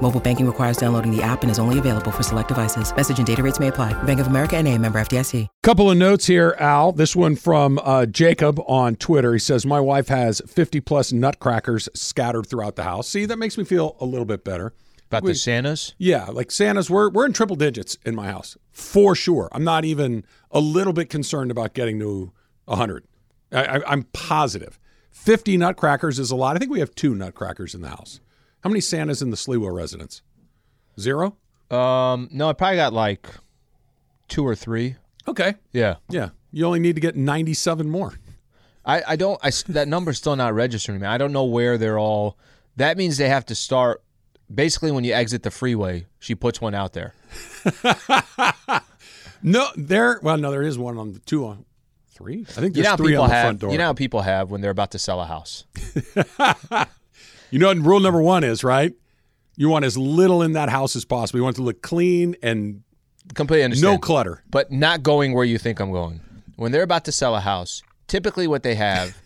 Mobile banking requires downloading the app and is only available for select devices. Message and data rates may apply. Bank of America NA, member FDIC. Couple of notes here, Al. This one from Jacob on Twitter. He says, my wife has 50-plus nutcrackers scattered throughout the house. See, that makes me feel a little bit better. About the Santas? Yeah, like Santas. We're in triple digits in my house, for sure. I'm not even a little bit concerned about getting to 100. I'm positive. 50 nutcrackers is a lot. I think we have 2 nutcrackers in the house. How many Santas in the Sliwa residence? 0? No, I probably got like 2 or 3. Okay. Yeah. Yeah. You only need to get 97 more. I don't, that number's still not registering to me. I don't know where they're all. That means they have to start, basically when you exit the freeway, she puts one out there. No, there is one on the 2 on. 3? I think there's 3 on the front door. You know how people have when they're about to sell a house. You know what rule number 1 is, right? You want as little in that house as possible. You want it to look clean and completely understand. No clutter. But not going where you think I'm going. When they're about to sell a house, typically what they have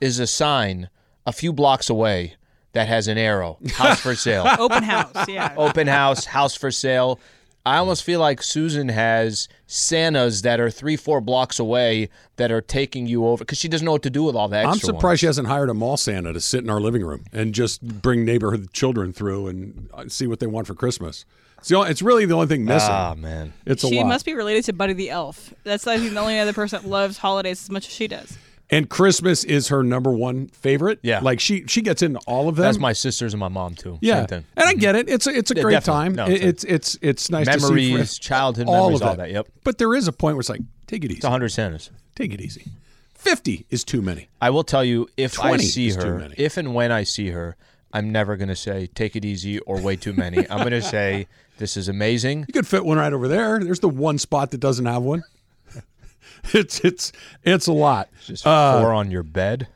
is a sign a few blocks away that has an arrow. House for sale. Open house, yeah. Open house for sale. I almost feel like Susan has Santas that are 3-4 blocks away that are taking you over because she doesn't know what to do with all that extra. I'm surprised she hasn't hired a mall Santa to sit in our living room and just bring neighborhood children through and see what they want for Christmas. It's really the only thing missing. Ah, man. She must be related to Buddy the Elf. That's, I think, the only other person that loves holidays as much as she does. And Christmas is her number 1 favorite. Yeah. Like, she gets into all of them. That's my sisters and my mom, too. Yeah. Same thing. And I get it. It's a great time. No, it's nice memories, to see. Memories, childhood all memories, of all that. Yep. But there is a point where it's like, take it easy. It's 100 Santas. Take it easy. 50 is too many. I will tell you, if I see her, if and when I see her, I'm never going to say, take it easy or way too many. I'm going to say, this is amazing. You could fit one right over there. There's the one spot that doesn't have one. It's a lot. It's just 4 on your bed.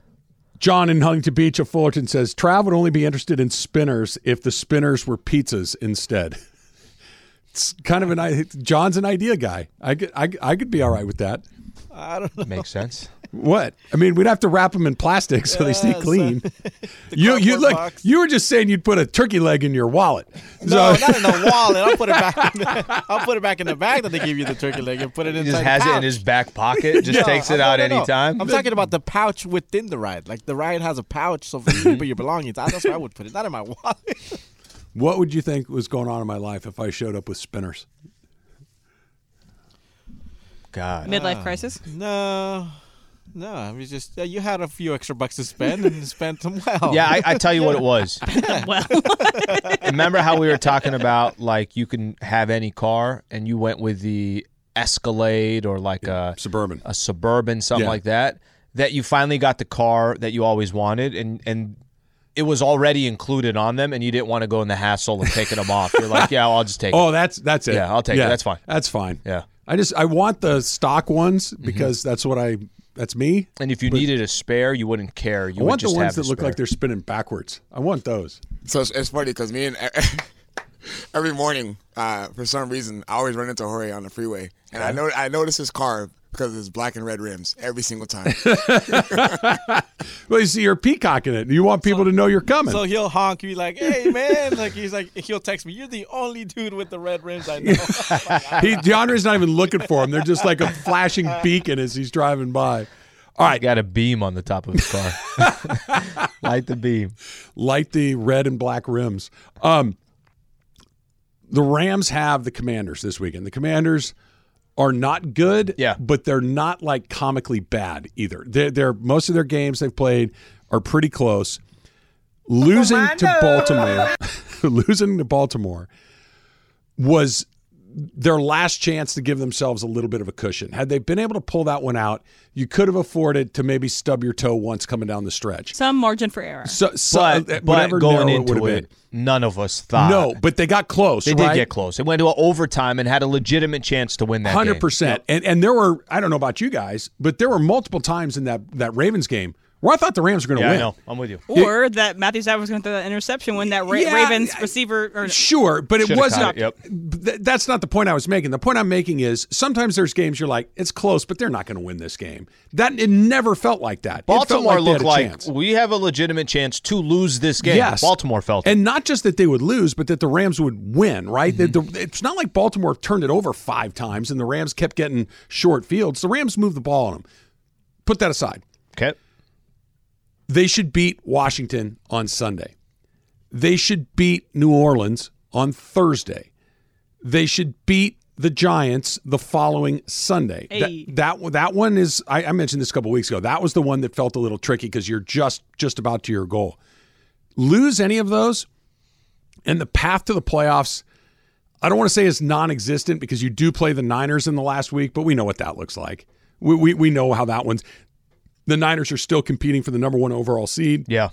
John in Huntington Beach of Fullerton says, Trav would only be interested in spinners if the spinners were pizzas instead. It's kind of John's an idea guy. I could be all right with that. I don't know. Makes sense. What? I mean, we'd have to wrap them in plastic so they stay clean. You look. Box. You were just saying you'd put a turkey leg in your wallet. No, not in the wallet. I'll put it back. I'll put it back in the bag that they give you the turkey leg and put it in. He just has it in his back pocket. Just takes it out anytime. I'm talking about the pouch within the ride. Like the ride has a pouch, so for you put your belongings. That's where I would put it. Not in my wallet. What would you think was going on in my life if I showed up with spinners? God, midlife crisis? No, I mean, just you had a few extra bucks to spend and spent them well. Yeah, I tell you what it was. Well, remember how we were talking about like you can have any car, and you went with the Escalade or like a suburban, something like that. That you finally got the car that you always wanted, and it was already included on them, and you didn't want to go in the hassle of taking them off. You're like, yeah, I'll just take it. Oh, that's it. Yeah, I'll take it. That's fine. That's fine. Yeah, I want the stock ones because that's what I. That's me. And if you needed a spare, you wouldn't care. You would just have the ones that look like they're spinning backwards. I want those. So it's funny because me and every morning, for some reason, I always run into Jorge on the freeway, and I notice his car because it's black and red rims every single time. Well, you see, you're peacocking it. You want people to know you're coming. So he'll honk. He'll be like, hey, man. Like he's like, he'll text me, you're the only dude with the red rims I know. DeAndre's not even looking for him. They're just like a flashing beacon as he's driving by. All right. He's got a beam on the top of his car. Light the beam. Light the red and black rims. The Rams have the Commanders this weekend. The Commanders are not good, but they're not like comically bad either. They're most of their games they've played are pretty close. Losing to Baltimore was their last chance to give themselves a little bit of a cushion. Had they been able to pull that one out, you could have afforded to maybe stub your toe once coming down the stretch. Some margin for error. But going into it, none of us thought. No, but they got close, right? They did get close. It went to overtime and had a legitimate chance to win that 100%. Game. 100%. And there were, I don't know about you guys, but there were multiple times in that Ravens game where I thought the Rams were going to win. I know. I'm with you. Or that Matthew Stafford was going to throw that interception when that Ravens receiver. Sure, but it wasn't. Yep. That's not the point I was making. The point I'm making is sometimes there's games you're like, it's close, but they're not going to win this game. It never felt like that. Baltimore looked like we have a legitimate chance to lose this game. Yes. Baltimore felt it. And not just that they would lose, but that the Rams would win, right? Mm-hmm. It's not like Baltimore turned it over 5 times and the Rams kept getting short fields. The Rams moved the ball on them. Put that aside. Okay. They should beat Washington on Sunday. They should beat New Orleans on Thursday. They should beat the Giants the following Sunday. Hey. That one is, I mentioned this a couple weeks ago, that was the one that felt a little tricky because you're just about to your goal. Lose any of those, and the path to the playoffs, I don't want to say is non-existent because you do play the Niners in the last week, but we know what that looks like. We know how that one's. The Niners are still competing for the number 1 overall seed. Yeah.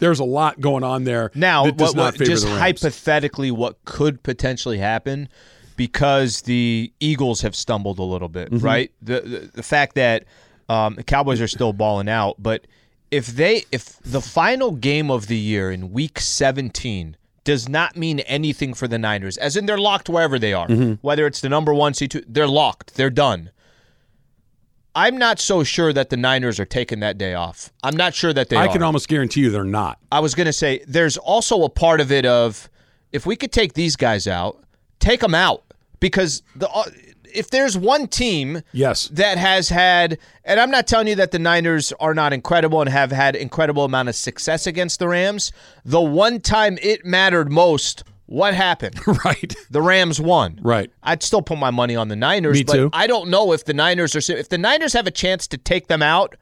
There's a lot going on there. Now, that does not favor just the Rams. Hypothetically, what could potentially happen because the Eagles have stumbled a little bit, mm-hmm. right? The fact that the Cowboys are still balling out, but if the final game of the year in week 17 does not mean anything for the Niners, as in they're locked wherever they are, mm-hmm. whether it's the number 1 seed, they're locked, they're done. I'm not so sure that the Niners are taking that day off. I'm not sure that they are. I can almost guarantee you they're not. I was going to say, there's also a part of it of, if we could take these guys out, take them out. Because if there's one team yes. that has had, and I'm not telling you that the Niners are not incredible and have had incredible amount of success against the Rams, the one time it mattered most, what happened? Right. The Rams won. Right. I'd still put my money on the Niners. Me too. But I don't know if the Niners are – if the Niners have a chance to take them out,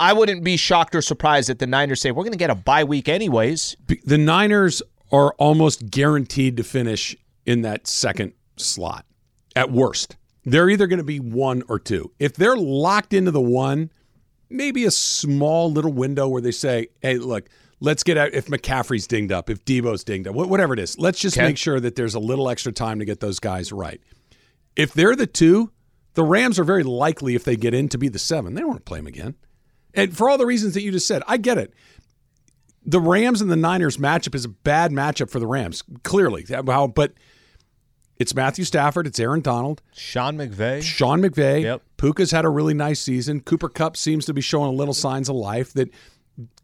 I wouldn't be shocked or surprised that the Niners say, we're going to get a bye week anyways. The Niners are almost guaranteed to finish in that second slot at worst. They're either going to be 1 or 2. If they're locked into the 1, maybe a small little window where they say, hey, look – let's get out if McCaffrey's dinged up, if Debo's dinged up, whatever it is. Let's just make sure that there's a little extra time to get those guys right. If they're the 2, the Rams are very likely, if they get in, to be the 7. They don't want to play them again. And for all the reasons that you just said, I get it. The Rams and the Niners matchup is a bad matchup for the Rams, clearly. But it's Matthew Stafford. It's Aaron Donald. Sean McVay. Yep. Puka's had a really nice season. Cooper Kupp seems to be showing little signs of life that –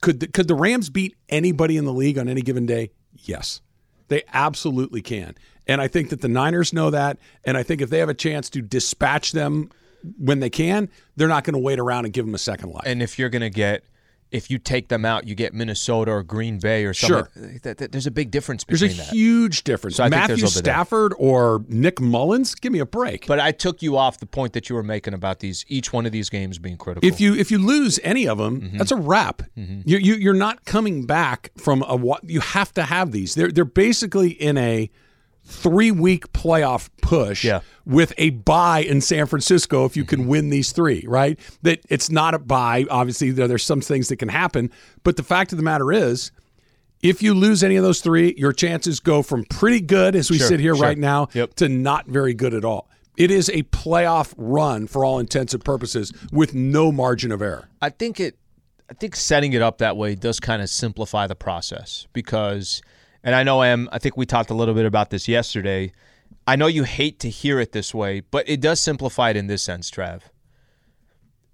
Could the Rams beat anybody in the league on any given day? Yes. They absolutely can. And I think that the Niners know that, and I think if they have a chance to dispatch them when they can, they're not going to wait around and give them a second life. And if you're going to get – if you take them out, you get Minnesota or Green Bay or something. Sure. There's a big difference between that. There's a huge difference. So Matthew Stafford or Nick Mullins, give me a break. But I took you off the point that you were making about these each one of these games being critical. If you lose any of them, mm-hmm. that's a wrap. Mm-hmm. You're not coming back from a – you have to have these. They're basically in a 3-week playoff push with a bye in San Francisco if you can win these 3, right? That it's not a bye. Obviously, there's some things that can happen. But the fact of the matter is, if you lose any of those 3, your chances go from pretty good, as we sit here right now, to not very good at all. It is a playoff run for all intents and purposes with no margin of error. I think setting it up that way does kind of simplify the process because – and I know, I think we talked a little bit about this yesterday. I know you hate to hear it this way, but it does simplify it in this sense, Trav.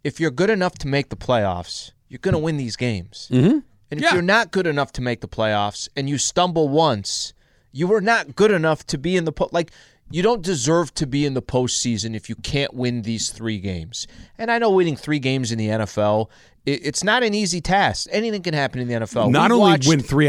If you're good enough to make the playoffs, you're going to win these games. Mm-hmm. And if you're not good enough to make the playoffs and you stumble once, you were not good enough to be in the you don't deserve to be in the postseason if you can't win these 3 games. And I know winning 3 games in the NFL, it's not an easy task. Anything can happen in the NFL. Not only win 3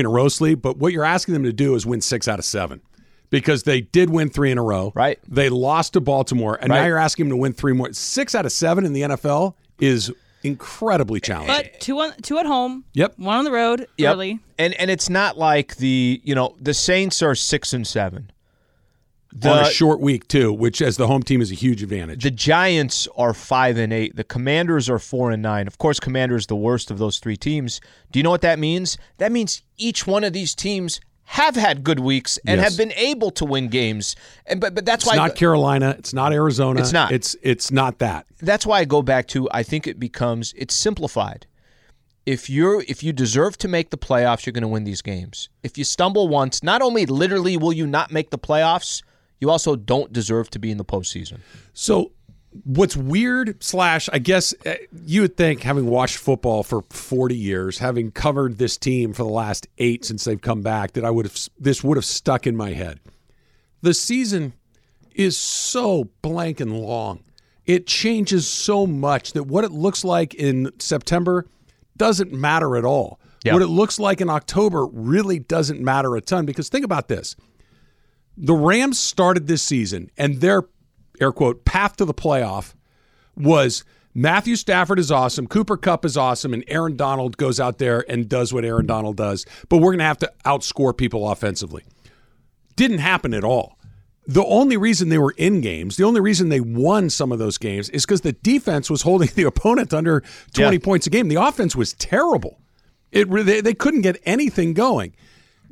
in a row, Sleep, but what you're asking them to do is win 6 out of 7 because they did win 3 in a row. Right. They lost to Baltimore, and now you're asking them to win 3 more. 6 out of 7 in the NFL is incredibly challenging. But 2 at home. Yep. 1 on the road early. And it's not like the Saints are 6-7. On a short week, too, which as the home team is a huge advantage. The Giants are 5-8. The Commanders are 4-9. Of course, Commanders the worst of those three teams. Do you know what that means? That means each one of these teams have had good weeks and have been able to win games. And but that's why it's not Carolina. It's not Arizona. It's not. It's not that. That's why I go back to I think it becomes it's simplified. If you deserve to make the playoffs, you're going to win these games. If you stumble once, not only literally will you not make the playoffs, you also don't deserve to be in the postseason. So what's weird, I guess you would think, having watched football for 40 years, having covered this team for the last 8 since they've come back, that I would have this would have stuck in my head. The season is so blank and long. It changes so much that what it looks like in September doesn't matter at all. Yep. What it looks like in October really doesn't matter a ton, because think about this. The Rams started this season, and their, air quote, path to the playoff was Matthew Stafford is awesome, Cooper Kupp is awesome, and Aaron Donald goes out there and does what Aaron Donald does, but we're going to have to outscore people offensively. Didn't happen at all. The only reason they were in games, the only reason they won some of those games is because the defense was holding the opponent under 20 points a game. The offense was terrible. They couldn't get anything going.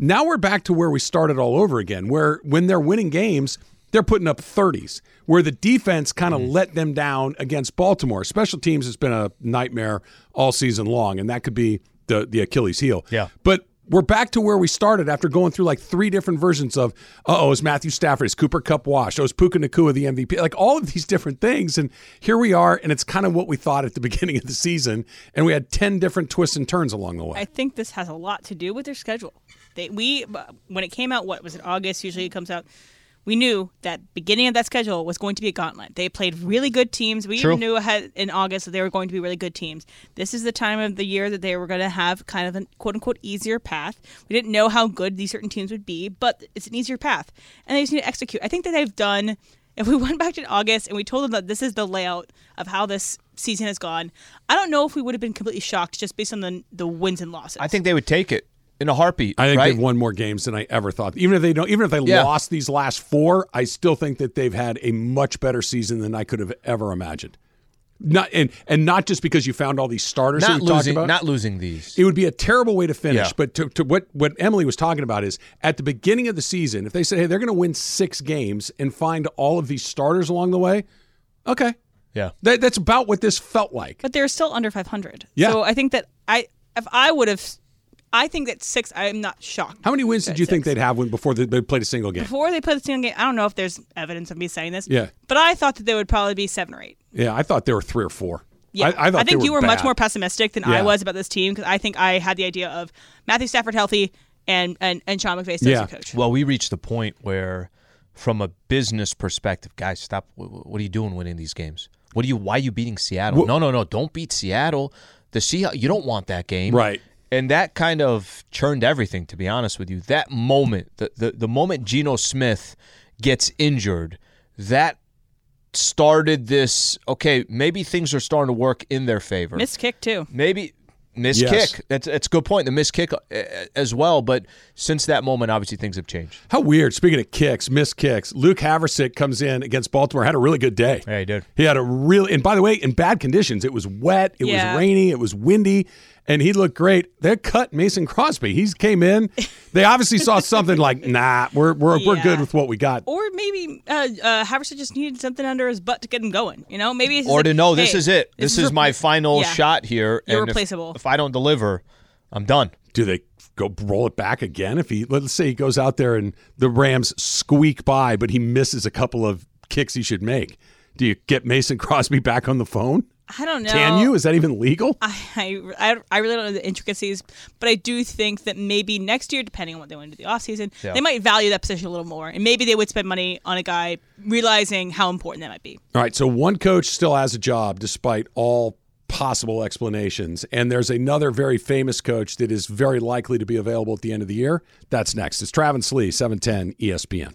Now we're back to where we started all over again, where when they're winning games, they're putting up 30s, where the defense kind of let them down against Baltimore. Special teams has been a nightmare all season long, and that could be the Achilles heel. Yeah. But we're back to where we started after going through like 3 different versions of, is Matthew Stafford, is Cooper Kupp washed, is Puka Nakua the MVP, like all of these different things. And here we are, and it's kind of what we thought at the beginning of the season, and we had 10 different twists and turns along the way. I think this has a lot to do with their schedule. When it came out, what was it, August? Usually it comes out. We knew that beginning of that schedule was going to be a gauntlet. They played really good teams. We even knew ahead in August that they were going to be really good teams. This is the time of the year that they were going to have kind of an quote-unquote easier path. We didn't know how good these certain teams would be, but it's an easier path. And they just need to execute. I think that they've done, if we went back to August and we told them that this is the layout of how this season has gone, I don't know if we would have been completely shocked just based on the wins and losses. I think they would take it. In a heartbeat, I think they've won more games than I ever thought. Even if they lost these last 4, I still think that they've had a much better season than I could have ever imagined. Not just because you found all these starters that we talked about. Not losing these. It would be a terrible way to finish. Yeah. But to what Emily was talking about is at the beginning of the season, if they said, hey, they're going to win 6 games and find all of these starters along the way, okay. Yeah. That's about what this felt like. But they're still under 500. Yeah. So I think that I think that 6, I'm not shocked. How many wins did you think they'd have before they played a single game? Before they played a single game, I don't know if there's evidence of me saying this. Yeah. But I thought that they would probably be 7 or 8. Yeah, I thought there were 3 or 4. Yeah. I think you were much more pessimistic than I was about this team, because I think I had the idea of Matthew Stafford healthy and Sean McVay still as a coach. Well, we reached the point where, from a business perspective, guys, stop. What are you doing winning these games? Why are you beating Seattle? No, don't beat Seattle. You don't want that game. Right. And that kind of churned everything, to be honest with you. That moment, the moment Geno Smith gets injured, that started this, okay, maybe things are starting to work in their favor. Missed kick, too. Kick. That's a good point. The missed kick as well. But since that moment, obviously, things have changed. How weird. Speaking of kicks, missed kicks, Luke Haversick comes in against Baltimore, had a really good day. Yeah, he did. He had and by the way, in bad conditions. It was wet. It was rainy. It was windy. And he looked great. They cut Mason Crosby. He came in. They obviously saw something like, nah, we're good with what we got. Or maybe Haverson just needed something under his butt to get him going. You know, maybe. Or to know this is it. This is my final shot here. You're replaceable. If I don't deliver, I'm done. Do they go roll it back again? If let's say he goes out there and the Rams squeak by, but he misses a couple of kicks he should make. Do you get Mason Crosby back on the phone? I don't know. Can you? Is that even legal? I really don't know the intricacies, but I do think that maybe next year, depending on what they want to do the offseason, they might value that position a little more, and maybe they would spend money on a guy realizing how important that might be. All right, so one coach still has a job despite all possible explanations, and there's another very famous coach that is very likely to be available at the end of the year. That's next. It's Travis Lee, 710 ESPN.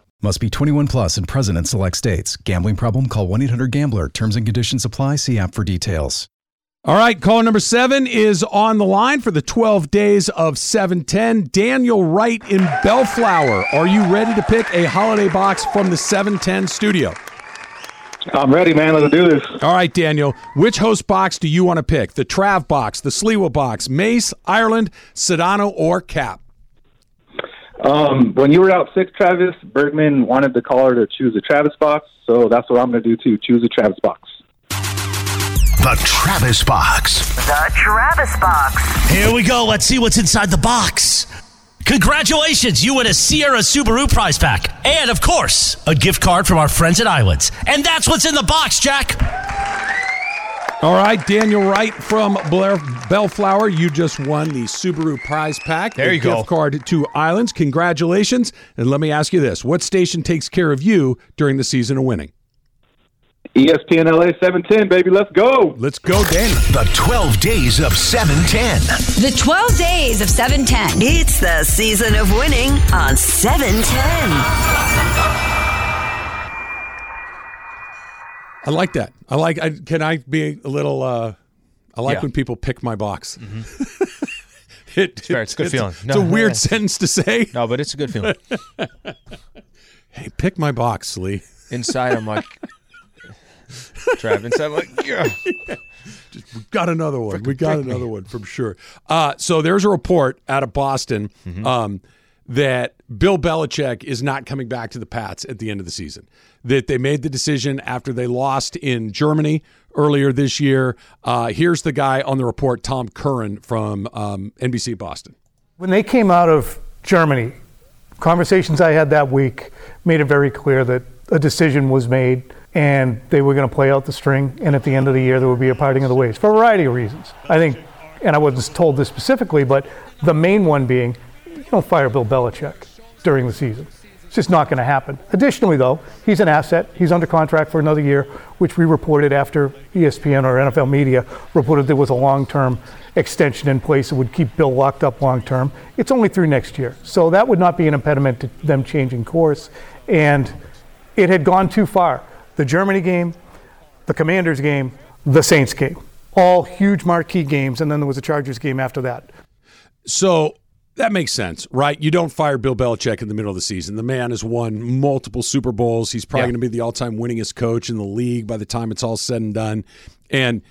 Must be 21 plus and present in select states. Gambling problem? Call 1-800-GAMBLER. Terms and conditions apply. See app for details. All right, caller number 7 is on the line for the 12 days of 710. Daniel Wright in Bellflower. Are you ready to pick a holiday box from the 710 studio? I'm ready, man. Let's do this. All right, Daniel. Which host box do you want to pick? The Trav box, the Sliwa box, Mace, Ireland, Sedano, or Cap? When you were out sick, Travis, Bergman wanted the caller to choose a Travis box, so that's what I'm going to do, too. Choose a Travis box. The Travis box. The Travis box. Here we go. Let's see what's inside the box. Congratulations. You win a Sierra Subaru prize pack. And, of course, a gift card from our friends at Islands. And that's what's in the box, Jack. All right, Daniel Wright from Bellflower, you just won the Subaru Prize Pack. There you go. Gift card to Islands. Congratulations. And let me ask you this. What station takes care of you during the season of winning? ESPN LA 710, baby. Let's go. Let's go, Daniel. The 12 days of 710. The 12 days of 710. It's the season of winning on 710. I like that. Can I be a little? I like when people pick my box. Mm-hmm. It's fair. It's a good feeling. It's a weird sentence to say. No, but it's a good feeling. Hey, pick my box, Lee. Inside, I'm like, Trav. Inside, I'm like, yeah. We got another one. We got another one for sure. So there's a report out of Boston. Mm-hmm. That Bill Belichick is not coming back to the Pats at the end of the season. That they made the decision after they lost in Germany earlier this year. Here's the guy on the report, Tom Curran from NBC Boston. When they came out of Germany, conversations I had that week made it very clear that a decision was made and they were going to play out the string. And at the end of the year, there would be a parting of the ways for a variety of reasons. I think, and I wasn't told this specifically, but the main one being, don't fire Bill Belichick during the season. It's just not going to happen. Additionally, though, he's an asset. He's under contract for another year, which we reported after ESPN or NFL media reported there was a long-term extension in place that would keep Bill locked up long-term. It's only through next year. So that would not be an impediment to them changing course. And it had gone too far. The Germany game, the Commanders game, the Saints game. All huge marquee games, and then there was a Chargers game after that. So that makes sense, right? You don't fire Bill Belichick in the middle of the season. The man has won multiple Super Bowls. He's probably going to be the all-time winningest coach in the league by the time it's all said and done. And,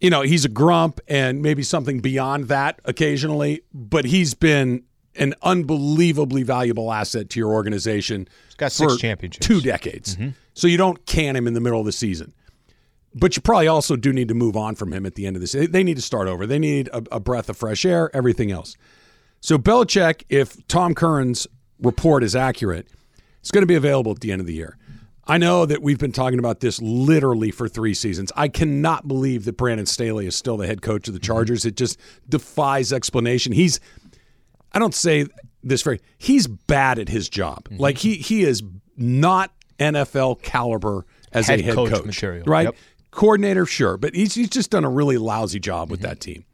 you know, he's a grump and maybe something beyond that occasionally, but he's been an unbelievably valuable asset to your organization. He's got 6 championships. 2 decades. Mm-hmm. So you don't can him in the middle of the season. But you probably also do need to move on from him at the end of this. They need to start over. They need a breath of fresh air, everything else. So Belichick, if Tom Curran's report is accurate, it's going to be available at the end of the year. I know that we've been talking about this literally for 3 seasons. I cannot believe that Brandon Staley is still the head coach of the Chargers. It just defies explanation. I don't say this very, he's bad at his job. Mm-hmm. Like he is not NFL caliber as a head coach material. Right? Yep. Coordinator, sure. But he's just done a really lousy job with that team.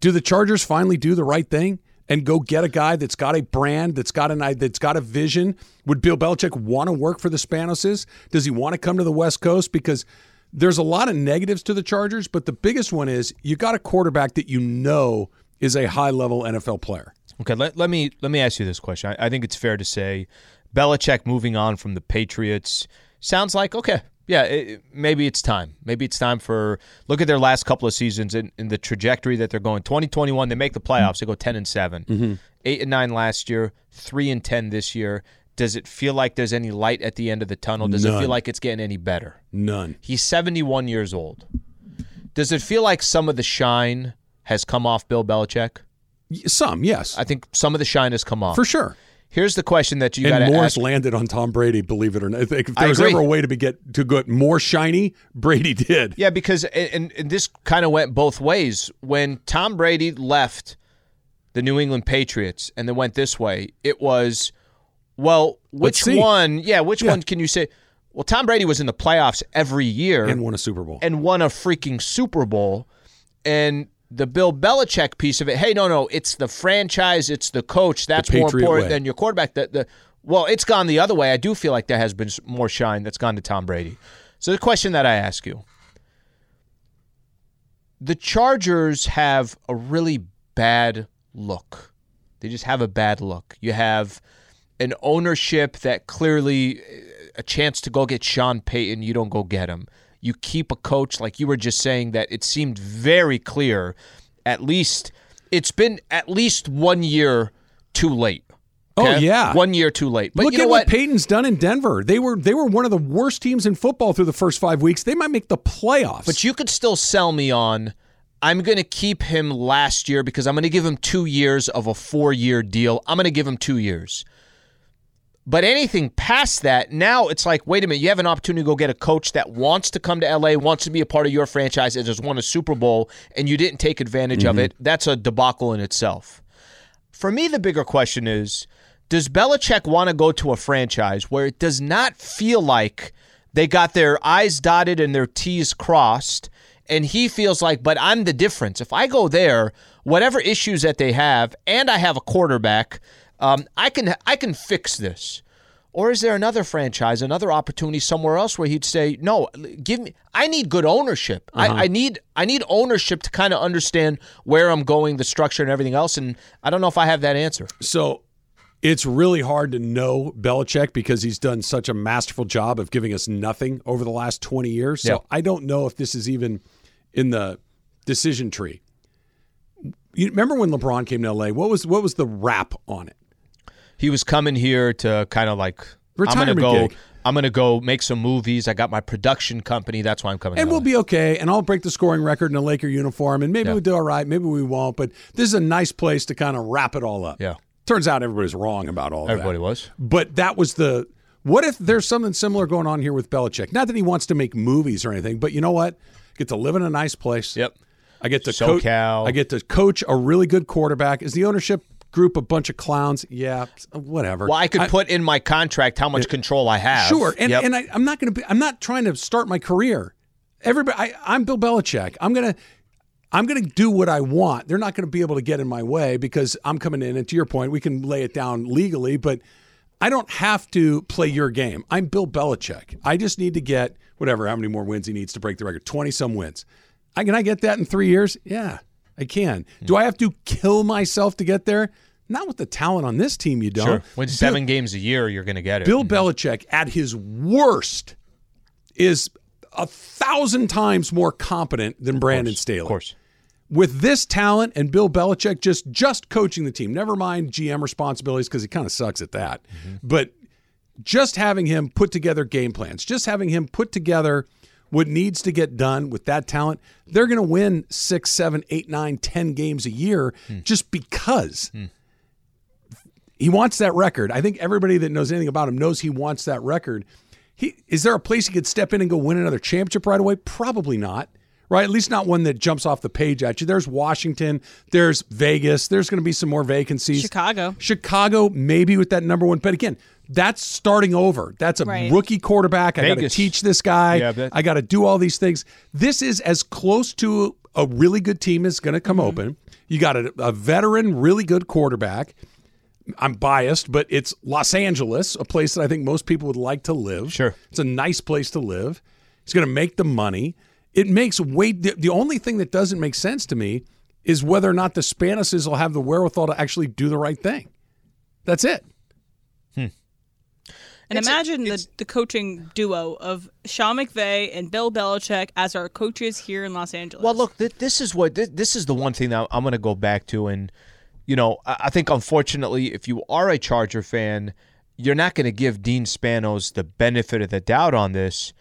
Do the Chargers finally do the right thing and go get a guy that's got a brand, that's got a vision? Would Bill Belichick want to work for the Spanoses? Does he want to come to the West Coast? Because there's a lot of negatives to the Chargers, but the biggest one is you got a quarterback that you know is a high-level NFL player. Okay, let me ask you this question. I think it's fair to say Belichick moving on from the Patriots sounds like, okay, yeah, maybe it's time. Maybe it's time for – look at their last couple of seasons and the trajectory that they're going. 2021, they make the playoffs. They go 10-7. Mm-hmm. 8-9 last year, 3-10 this year. Does it feel like there's any light at the end of the tunnel? Does None. It feel like it's getting any better? None. He's 71 years old. Does it feel like some of the shine has come off Bill Belichick? Some, yes. I think some of the shine has come off. For sure. Here's the question that you got to ask. And Morris landed on Tom Brady, believe it or not. If there was ever a way to get more shiny, Brady did. Yeah, because and this kind of went both ways. When Tom Brady left the New England Patriots and then went this way, it was, well, which one can you say? Well, Tom Brady was in the playoffs every year. And won a Super Bowl. And won a freaking Super Bowl. And the Bill Belichick piece of it, hey, no, it's the franchise, it's the coach. That's more important than your quarterback. Well, it's gone the other way. I do feel like there has been more shine that's gone to Tom Brady. So the question that I ask you, the Chargers have a really bad look. They just have a bad look. You have an ownership that clearly a chance to go get Sean Payton, you don't go get him. You keep a coach, like you were just saying, that it seemed very clear. It's been at least 1 year too late. Okay? Oh yeah, 1 year too late. But Look at what Payton's done in Denver. They were one of the worst teams in football through the first 5 weeks. They might make the playoffs. But you could still sell me on, I'm going to keep him last year because I'm going to give him 2 years of a 4-year deal. I'm going to give him 2 years. But anything past that, now it's like, wait a minute, you have an opportunity to go get a coach that wants to come to L.A., wants to be a part of your franchise, and has won a Super Bowl, and you didn't take advantage of it. That's a debacle in itself. For me, the bigger question is, does Belichick want to go to a franchise where it does not feel like they got their I's dotted and their T's crossed, and he feels like, but I'm the difference. If I go there, whatever issues that they have, and I have a quarterback, I can fix this. Or is there another franchise, another opportunity somewhere else where he'd say, no, give me, I need good ownership. Uh-huh. I need ownership to kind of understand where I'm going, the structure and everything else, and I don't know if I have that answer. So it's really hard to know Belichick because he's done such a masterful job of giving us nothing over the last 20 years. So yeah. I don't know if this is even in the decision tree. You remember when LeBron came to L.A., what was the rap on it? He was coming here to kind of like, I'm going to go make some movies. I got my production company. That's why I'm coming. And we'll be okay. And I'll break the scoring record in a Laker uniform. And maybe we'll do all right. Maybe we won't. But this is a nice place to kind of wrap it all up. Yeah. Turns out everybody's wrong about all of that. Everybody was. But that was the, what if there's something similar going on here with Belichick? Not that he wants to make movies or anything, but you know what? Get to live in a nice place. Yep. I get to coach a really good quarterback. Is the ownership group a bunch of clowns? Yeah, whatever. Well, I could put in my contract how much control I have. Sure, and I'm not going to. I'm not trying to start my career. Everybody, I'm Bill Belichick. I'm gonna do what I want. They're not going to be able to get in my way because I'm coming in. And to your point, we can lay it down legally, but I don't have to play your game. I'm Bill Belichick. I just need to get whatever. How many more wins he needs to break the record? 20 some wins. Can I get that in 3 years? Yeah, I can. Do I have to kill myself to get there? Not with the talent on this team, you don't. Sure. With 7 games a year, you're going to get it. Bill Belichick, at his worst, is 1,000 times more competent than Brandon Staley. Of course. With this talent and Bill Belichick just coaching the team, never mind GM responsibilities because he kind of sucks at that, but just having him put together game plans, just having him put together what needs to get done with that talent, they're going to win 6, 7, 8, 9, 10 games a year just because he wants that record. I think everybody that knows anything about him knows he wants that record. Is there a place he could step in and go win another championship right away? Probably not, right? At least not one that jumps off the page at you. There's Washington. There's Vegas. There's going to be some more vacancies. Chicago, maybe with that number one. But again, that's starting over. That's a rookie quarterback. I got to teach this guy. Yeah, I got to do all these things. This is as close to a really good team as going to come open. You got a veteran, really good quarterback. I'm biased, but it's Los Angeles, a place that I think most people would like to live. Sure. It's a nice place to live. He's going to make the money. It makes the only thing that doesn't make sense to me is whether or not the Spanishes will have the wherewithal to actually do the right thing. That's it. And imagine the coaching duo of Sean McVay and Bill Belichick as our coaches here in Los Angeles. Well, look, this is the one thing that I'm going to go back to. And, you know, I think, unfortunately, if you are a Charger fan, you're not going to give Dean Spanos the benefit of the doubt on this.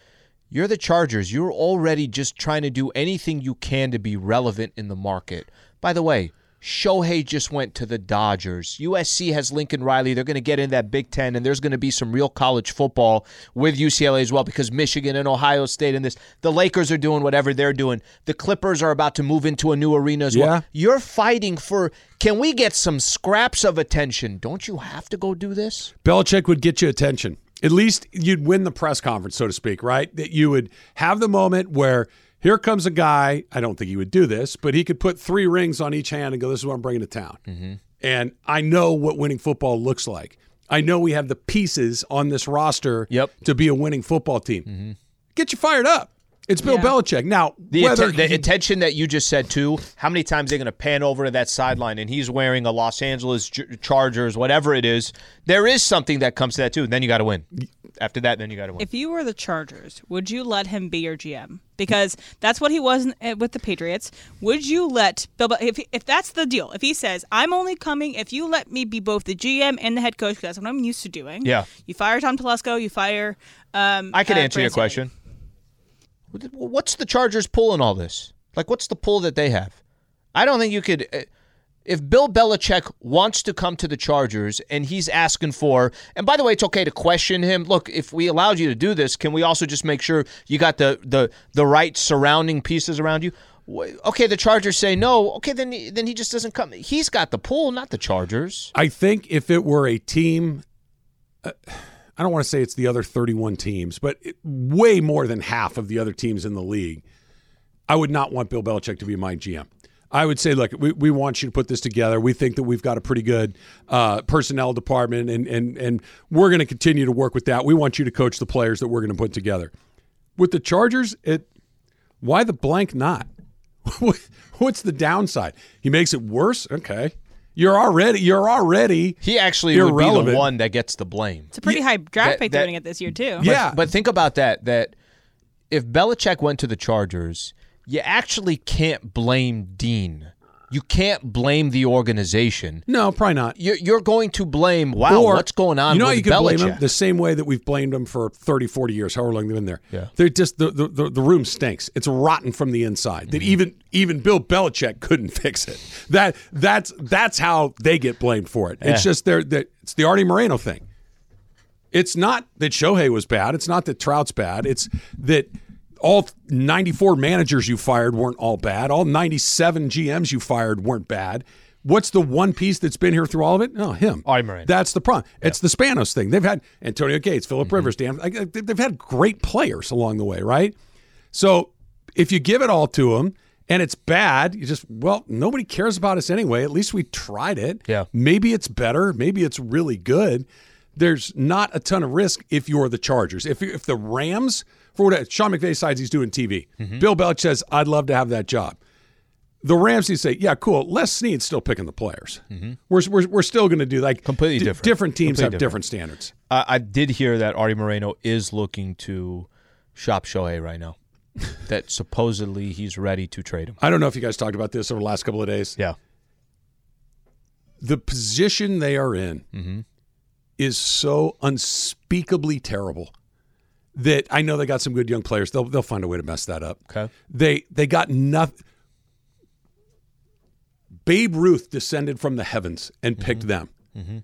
You're the Chargers. You're already just trying to do anything you can to be relevant in the market. By the way, Shohei just went to the Dodgers. USC has Lincoln Riley. They're going to get in that Big Ten, and there's going to be some real college football with UCLA as well, because Michigan and Ohio State and this. The Lakers are doing whatever they're doing. The Clippers are about to move into a new arena as well. You're fighting for, can we get some scraps of attention? Don't you have to go do this? Belichick would get you attention. At least you'd win the press conference, so to speak, right? That you would have the moment where here comes a guy, I don't think he would do this, but he could put 3 rings on each hand and go, this is what I'm bringing to town. Mm-hmm. And I know what winning football looks like. I know we have the pieces on this roster to be a winning football team. Mm-hmm. Get you fired up. It's Bill Belichick. Now, the attention that you just said, too, how many times they're going to pan over to that sideline and he's wearing a Los Angeles Chargers, whatever it is. There is something that comes to that, too. Then you got to win. After that, then you got to win. If you were the Chargers, would you let him be your GM? Because that's what he was with the Patriots. Would you let Bill Belichick, if that's the deal, if he says, I'm only coming if you let me be both the GM and the head coach, because that's what I'm used to doing. Yeah. You fire Tom Telesco, you fire I could answer your question. What's the Chargers' pull in all this? Like, what's the pull that they have? I don't think you could. If Bill Belichick wants to come to the Chargers and he's asking for, and by the way, it's okay to question him. Look, if we allowed you to do this, can we also just make sure you got the right surrounding pieces around you? Okay, the Chargers say no. Okay, then he just doesn't come. He's got the pull, not the Chargers. I think if it were a team, I don't want to say it's the other 31 teams, but way more than half of the other teams in the league, I would not want Bill Belichick to be my GM. I would say, look, we want you to put this together. We think that we've got a pretty good personnel department, and we're going to continue to work with that. We want you to coach the players that we're going to put together. With the Chargers, why the blank not? What's the downside? He makes it worse? Okay. You're already He actually irrelevant. Would be the one that gets the blame. It's a pretty high draft pick they're going to get this year, too. Yeah. But think about that if Belichick went to the Chargers, you actually can't blame Dean. You can't blame the organization. No, probably not. You're going to blame, what's going on with Belichick? You know how you can blame him? The same way that we've blamed him for 30, 40 years, however long they've been there. Yeah. They're just, the room stinks. It's rotten from the inside. Mm-hmm. That even Bill Belichick couldn't fix it. That's how they get blamed for it. Yeah. It's just it's the Artie Moreno thing. It's not that Shohei was bad. It's not that Trout's bad. It's that all 94 managers you fired weren't all bad. All 97 GMs you fired weren't bad. What's the one piece that's been here through all of it? No, him. Artie Moreno. That's the problem. It's the Spanos thing. They've had Antonio Gates, Philip Rivers, they've had great players along the way, right? So if you give it all to them and it's bad, you just, nobody cares about us anyway. At least we tried it. Yeah. Maybe it's better. Maybe it's really good. There's not a ton of risk if you're the Chargers. If the Rams, for whatever, Sean McVay decides he's doing TV. Mm-hmm. Bill Belichick says, I'd love to have that job. The Rams, he say, yeah, cool. Les Snead's still picking the players. Mm-hmm. We're still going to do like completely different. Different teams completely have different standards. I did hear that Artie Moreno is looking to shop Shohei right now. That supposedly he's ready to trade him. I don't know if you guys talked about this over the last couple of days. Yeah. The position they are in is so unspeakably terrible that I know they got some good young players. They'll find a way to mess that up. Okay. They got nothing. Babe Ruth descended from the heavens and picked them. Mm-hmm.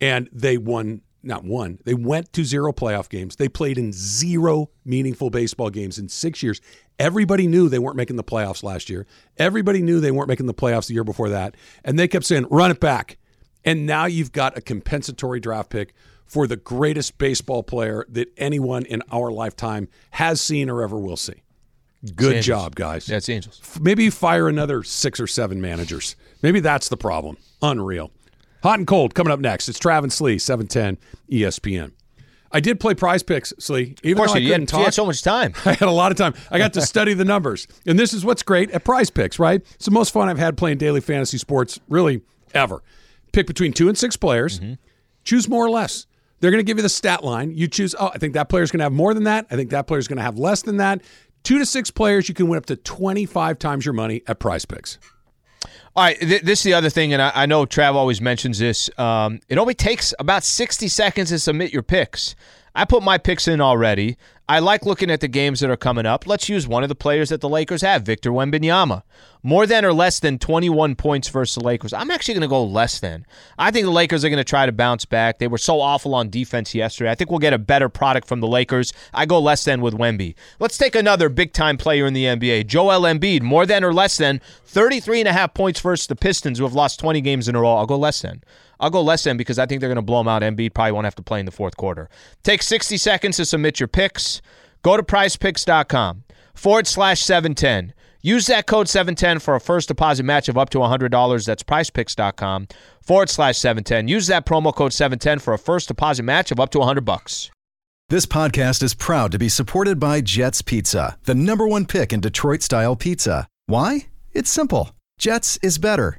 And they won, not won, they went to 0 playoff games. They played in 0 meaningful baseball games in 6 years. Everybody knew they weren't making the playoffs last year. Everybody knew they weren't making the playoffs the year before that. And they kept saying, run it back. And now you've got a compensatory draft pick for the greatest baseball player that anyone in our lifetime has seen or ever will see. Good job, guys. That's Angels. Maybe fire another 6 or 7 managers. Maybe that's the problem. Unreal. Hot and cold coming up next. It's Trav and Slee, 710 ESPN. I did play Prize Picks, Slee. Even of course, though I couldn't talk, you had so much time. I had a lot of time. I got to study the numbers. And this is what's great at Prize Picks, right? It's the most fun I've had playing daily fantasy sports, really, ever. Pick between 2 and 6 players. Mm-hmm. Choose more or less. They're going to give you the stat line. You choose, I think that player's going to have more than that. I think that player's going to have less than that. 2 to 6 players, you can win up to 25 times your money at Prize Picks. All right, this is the other thing, and I know Trav always mentions this. It only takes about 60 seconds to submit your picks. I put my picks in already. I like looking at the games that are coming up. Let's use one of the players that the Lakers have, Victor Wembanyama. More than or less than 21 points versus the Lakers. I'm actually going to go less than. I think the Lakers are going to try to bounce back. They were so awful on defense yesterday. I think we'll get a better product from the Lakers. I go less than with Wemby. Let's take another big-time player in the NBA, Joel Embiid. More than or less than 33.5 points versus the Pistons, who have lost 20 games in a row. I'll go less than. I'll go less than because I think they're going to blow them out. Embiid probably won't have to play in the fourth quarter. Take 60 seconds to submit your picks. Go to prizepicks.com /710. Use that code 710 for a first deposit match of up to $100. That's prizepicks.com /710. Use that promo code 710 for a first deposit match of up to $100. This podcast is proud to be supported by Jets Pizza, the number one pick in Detroit-style pizza. Why? It's simple. Jets is better.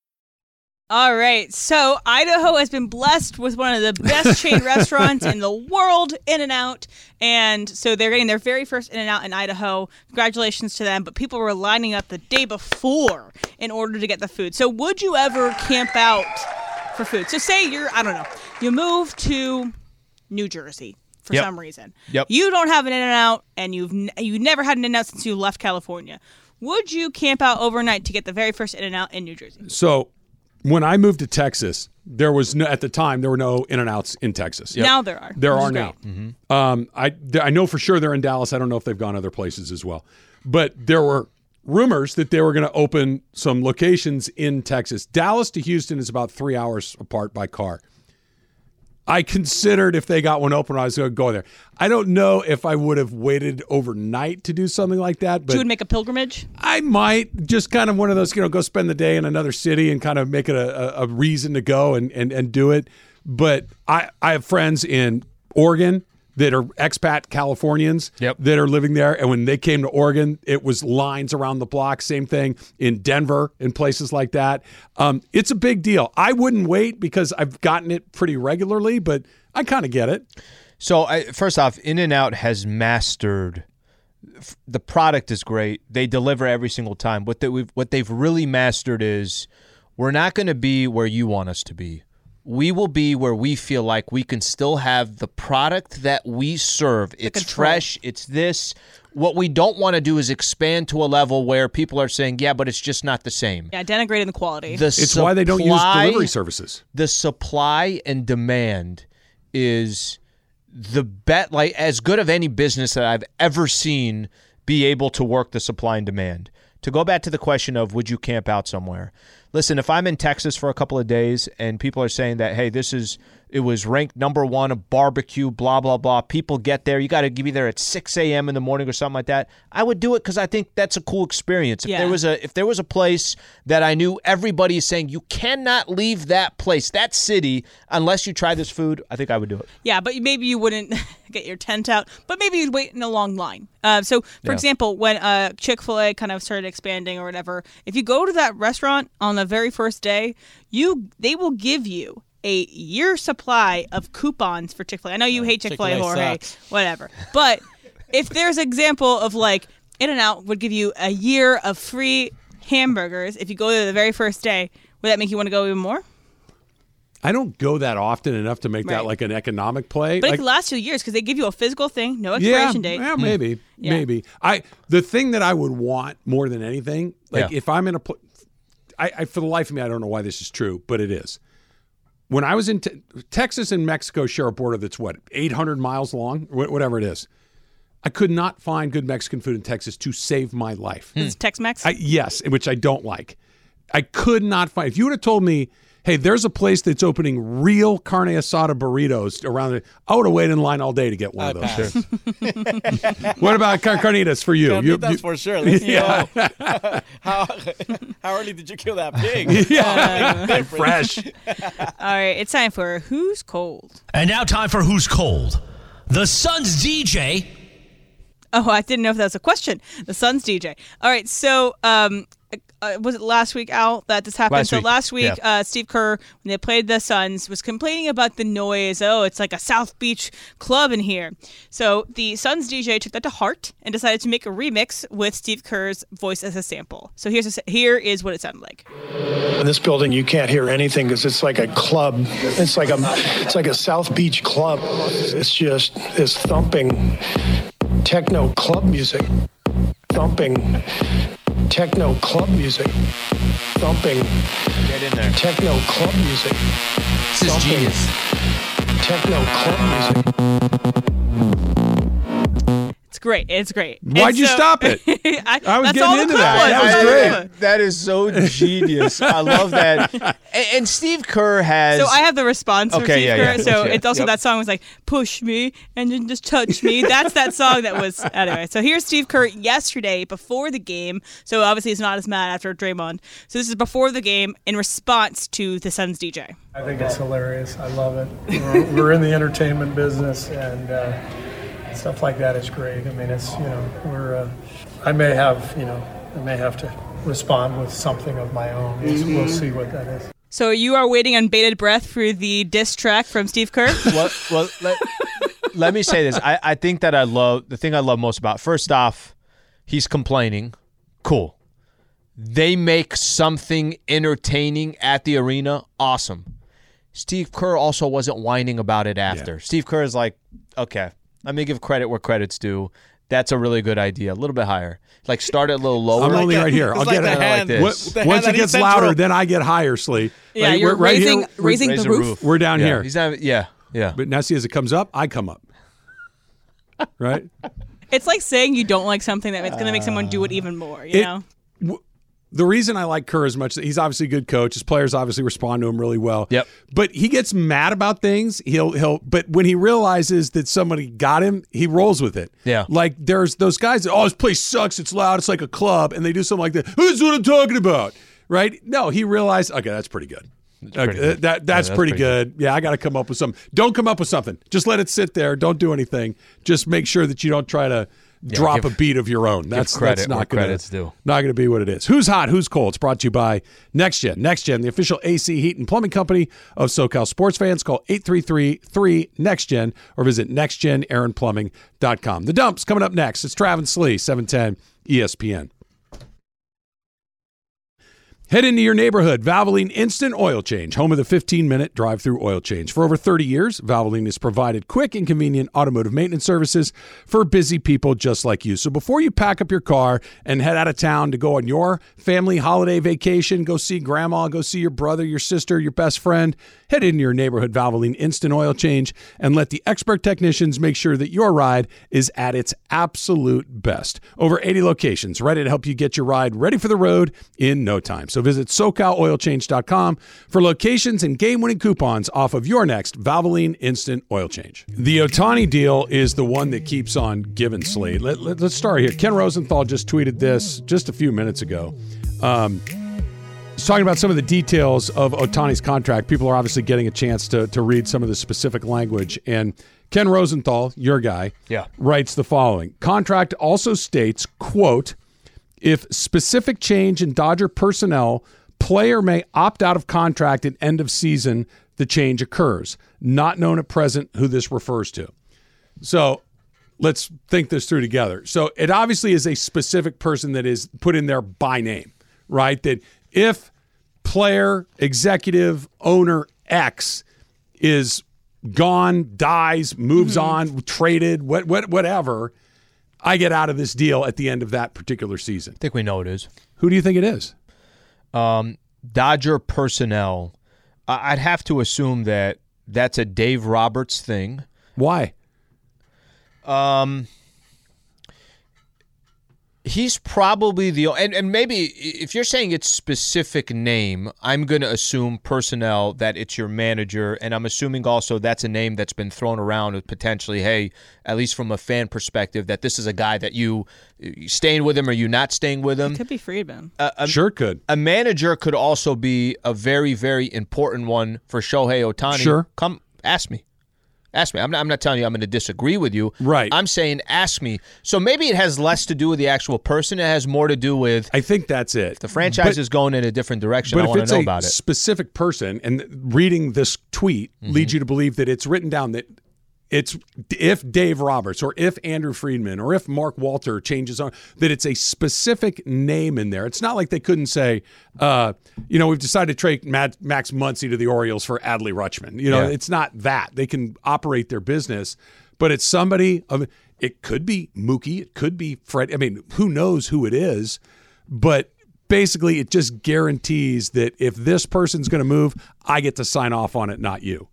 All right, so Idaho has been blessed with one of the best chain restaurants in the world, In-N-Out, and so they're getting their very first In-N-Out in Idaho. Congratulations to them, but people were lining up the day before in order to get the food. So would you ever camp out for food? So say you're, I don't know, you move to New Jersey for some reason. You don't have an In-N-Out, and you never had an In-N-Out since you left California. Would you camp out overnight to get the very first In-N-Out in New Jersey? So when I moved to Texas, there was no, at the time, there were no In-N-Outs in Texas. Now there are. There are now. Mm-hmm. I know for sure they're in Dallas. I don't know if they've gone other places as well. But there were rumors that they were going to open some locations in Texas. Dallas to Houston is about 3 hours apart by car. I considered if they got one open, I was going to go there. I don't know if I would have waited overnight to do something like that. But you would make a pilgrimage? I might. Just kind of one of those, you know, go spend the day in another city and kind of make it a reason to go and do it. But I have friends in Oregon that are expat Californians that are living there. And when they came to Oregon, it was lines around the block. Same thing in Denver and places like that. It's a big deal. I wouldn't wait because I've gotten it pretty regularly, but I kind of get it. So first off, In-N-Out has mastered the product is great. They deliver every single time. What they've really mastered is we're not going to be where you want us to be. We will be where we feel like we can still have the product that we serve. It's fresh. It's this. What we don't want to do is expand to a level where people are saying, yeah, but it's just not the same. Yeah, denigrating the quality. It's why they don't use delivery services. The supply and demand is the bet, like as good of any business that I've ever seen be able to work the supply and demand. To go back to the question of would you camp out somewhere? Listen, if I'm in Texas for a couple of days and people are saying that, hey, it was ranked number one, a barbecue, blah, blah, blah. People get there. You got to be there at 6 a.m. in the morning or something like that. I would do it because I think that's a cool experience. If there was a place that I knew everybody is saying you cannot leave that place, that city, unless you try this food, I think I would do it. Yeah, but maybe you wouldn't get your tent out, but maybe you'd wait in a long line. So, for example, when Chick-fil-A kind of started expanding or whatever, if you go to that restaurant on the very first day, they will give you a year supply of coupons for Chick-fil-A. I know you hate Chick-fil-A, Jorge, whatever. But if there's an example of like In-N-Out would give you a year of free hamburgers if you go there the very first day, would that make you want to go even more? I don't go that often enough to make that like an economic play. But it could last 2 years because they give you a physical thing, no expiration date. Yeah, maybe. The thing that I would want more than anything, if I'm in a place, for the life of me, I don't know why this is true, but it is. When I was in Texas and Mexico share a border that's, 800 miles long? Whatever it is. I could not find good Mexican food in Texas to save my life. It's Tex-Mex? Yes, which I don't like. I could not find. If you would have told me, hey, there's a place that's opening real carne asada burritos around there, I would have waited in line all day to get one of those. Sure. What about carnitas for you? That's for sure. How early did you kill that pig? Fresh. All right, it's time for Who's Cold. And now time for Who's Cold. The Suns DJ. Oh, I didn't know if that was a question. The Suns DJ. All right, so was it last week, Al, that this happened? Last week, yeah. Steve Kerr, when they played the Suns, was complaining about the noise. Oh, it's like a South Beach club in here. So the Suns DJ took that to heart and decided to make a remix with Steve Kerr's voice as a sample. So here is what it sounded like. In this building, you can't hear anything because it's like a club. It's like a South Beach club. It's just this thumping techno club music, thumping techno club music, thumping get in there techno club music, this is genius, techno club music. It's great. Why'd you stop it? I was getting into that. That was great. That is so genius. I love that. And Steve Kerr has. So I have the response for Steve Kerr. Yeah. So it's also that song was like, push me and then just touch me. That's that song that was. Anyway, so here's Steve Kerr yesterday before the game. So obviously he's not as mad after Draymond. So this is before the game in response to the Suns DJ. I think it's hilarious. I love it. We're in the entertainment business and. Stuff like that is great. I mean, it's, we're, I may have to respond with something of my own. Mm-hmm. We'll see what that is. So you are waiting on bated breath for the diss track from Steve Kerr? Well, let me say this. I think that the thing I love most about, first off, he's complaining. Cool. They make something entertaining at the arena. Awesome. Steve Kerr also wasn't whining about it after. Yeah. Steve Kerr is like, okay. Let me give credit where credit's due. That's a really good idea. A little bit higher. Like, start it a little lower. I'm only right here. I'll get it like this. Once it gets louder, then I get higher, Slee. Yeah, you're raising the roof. We're down here. Yeah. But now, see, as it comes up, I come up. Right? It's like saying you don't like something that's going to make someone do it even more, you know? The reason I like Kerr as much, he's obviously a good coach. His players obviously respond to him really well. Yep. But he gets mad about things. But when he realizes that somebody got him, he rolls with it. Yeah. Like there's those guys that, this place sucks. It's loud. It's like a club. And they do something like that. That's what I'm talking about. Right? No, he realized, okay, that's pretty good. That's pretty good. Yeah, I got to come up with something. Don't come up with something. Just let it sit there. Don't do anything. Just make sure that you don't try to drop a beat of your own. That's not going to be what it is. Who's hot? Who's cold? It's brought to you by NextGen. NextGen, the official AC heat and plumbing company of SoCal sports fans. Call 833-3-NEXTGen or visit nextgenaaronplumbing.com. The Dump's coming up next. It's Trav and Slee, 710 ESPN. Head into your neighborhood. Valvoline Instant Oil Change, home of the 15-minute drive-through oil change. For over 30 years, Valvoline has provided quick and convenient automotive maintenance services for busy people just like you. So before you pack up your car and head out of town to go on your family holiday vacation, go see grandma, go see your brother, your sister, your best friend, head into your neighborhood Valvoline Instant Oil Change and let the expert technicians make sure that your ride is at its absolute best. Over 80 locations, ready to help you get your ride ready for the road in no time. So visit SoCalOilChange.com for locations and game-winning coupons off of your next Valvoline Instant Oil Change. The Ohtani deal is the one that keeps on giving, Slee. Let's start here. Ken Rosenthal just tweeted this just a few minutes ago. He's talking about some of the details of Ohtani's contract. People are obviously getting a chance to read some of the specific language. And Ken Rosenthal, your guy, writes the following. Contract also states, quote, if specific change in Dodger personnel, player may opt out of contract at end of season, the change occurs. Not known at present who this refers to. So let's think this through together. So it obviously is a specific person that is put in there by name, right? That if player, executive, owner X is gone, dies, moves on, traded, whatever, I get out of this deal at the end of that particular season. I think we know it is. Who do you think it is? Dodger personnel. I'd have to assume that that's a Dave Roberts thing. Why? He's probably the and maybe if you're saying it's specific name, I'm going to assume personnel that it's your manager, and I'm assuming also that's a name that's been thrown around with potentially, hey, at least from a fan perspective, that this is a guy that you staying with him or you not staying with him. It could be Friedman. Sure could. A manager could also be a very, very important one for Shohei Ohtani. Sure. Come ask me. Ask me. I'm not telling you I'm going to disagree with you. Right. I'm saying ask me. So maybe it has less to do with the actual person. It has more to do with... I think that's it. The franchise is going in a different direction. I want to know about it. But if it's a specific person, and reading this tweet leads you to believe that it's written down that it's if Dave Roberts or if Andrew Friedman or if Mark Walter changes on, that it's a specific name in there. It's not like they couldn't say, we've decided to trade Max Muncy to the Orioles for Adley Rutschman. It's not that. They can operate their business, but it's somebody. It could be Mookie. It could be Fred. I mean, who knows who it is, but basically it just guarantees that if this person's going to move, I get to sign off on it, not you.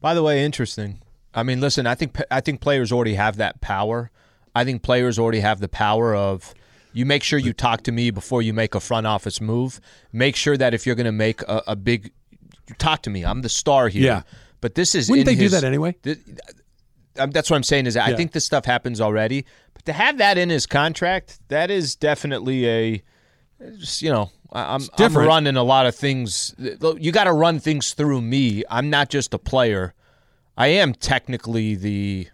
By the way, interesting. I mean, listen, I think players already have that power. I think players already have the power of you make sure you talk to me before you make a front office move. Make sure that if you're going to make a big – talk to me. I'm the star here. Yeah. But this is – wouldn't they do that anyway? That's what I'm saying is I think this stuff happens already. But to have that in his contract, that is definitely a – I'm running a lot of things. You got to run things through me. I'm not just a player. I am technically the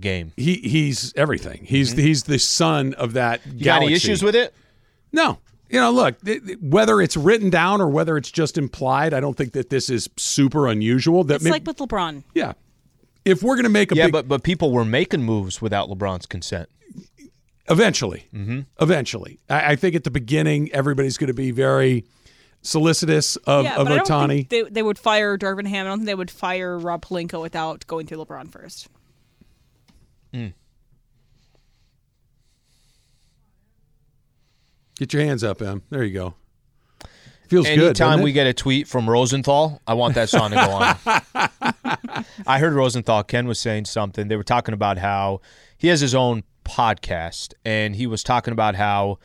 game. He's everything. He's the son of that galaxy. You got any issues with it? No. Look, whether it's written down or whether it's just implied, I don't think that this is super unusual. That it's like with LeBron. Yeah. If we're going to make a big... Yeah, but people were making moves without LeBron's consent. Eventually. Mm-hmm. Eventually. I think at the beginning, everybody's going to be very solicitous of Ohtani. I don't think they would fire Darvin Ham. I don't think they would fire Rob Pelinka without going through LeBron first. Mm. Get your hands up, Em. There you go. Feels good. Anytime we get a tweet from Rosenthal, I want that song to go on. I heard Rosenthal. Ken was saying something. They were talking about how he has his own podcast, and he was talking about how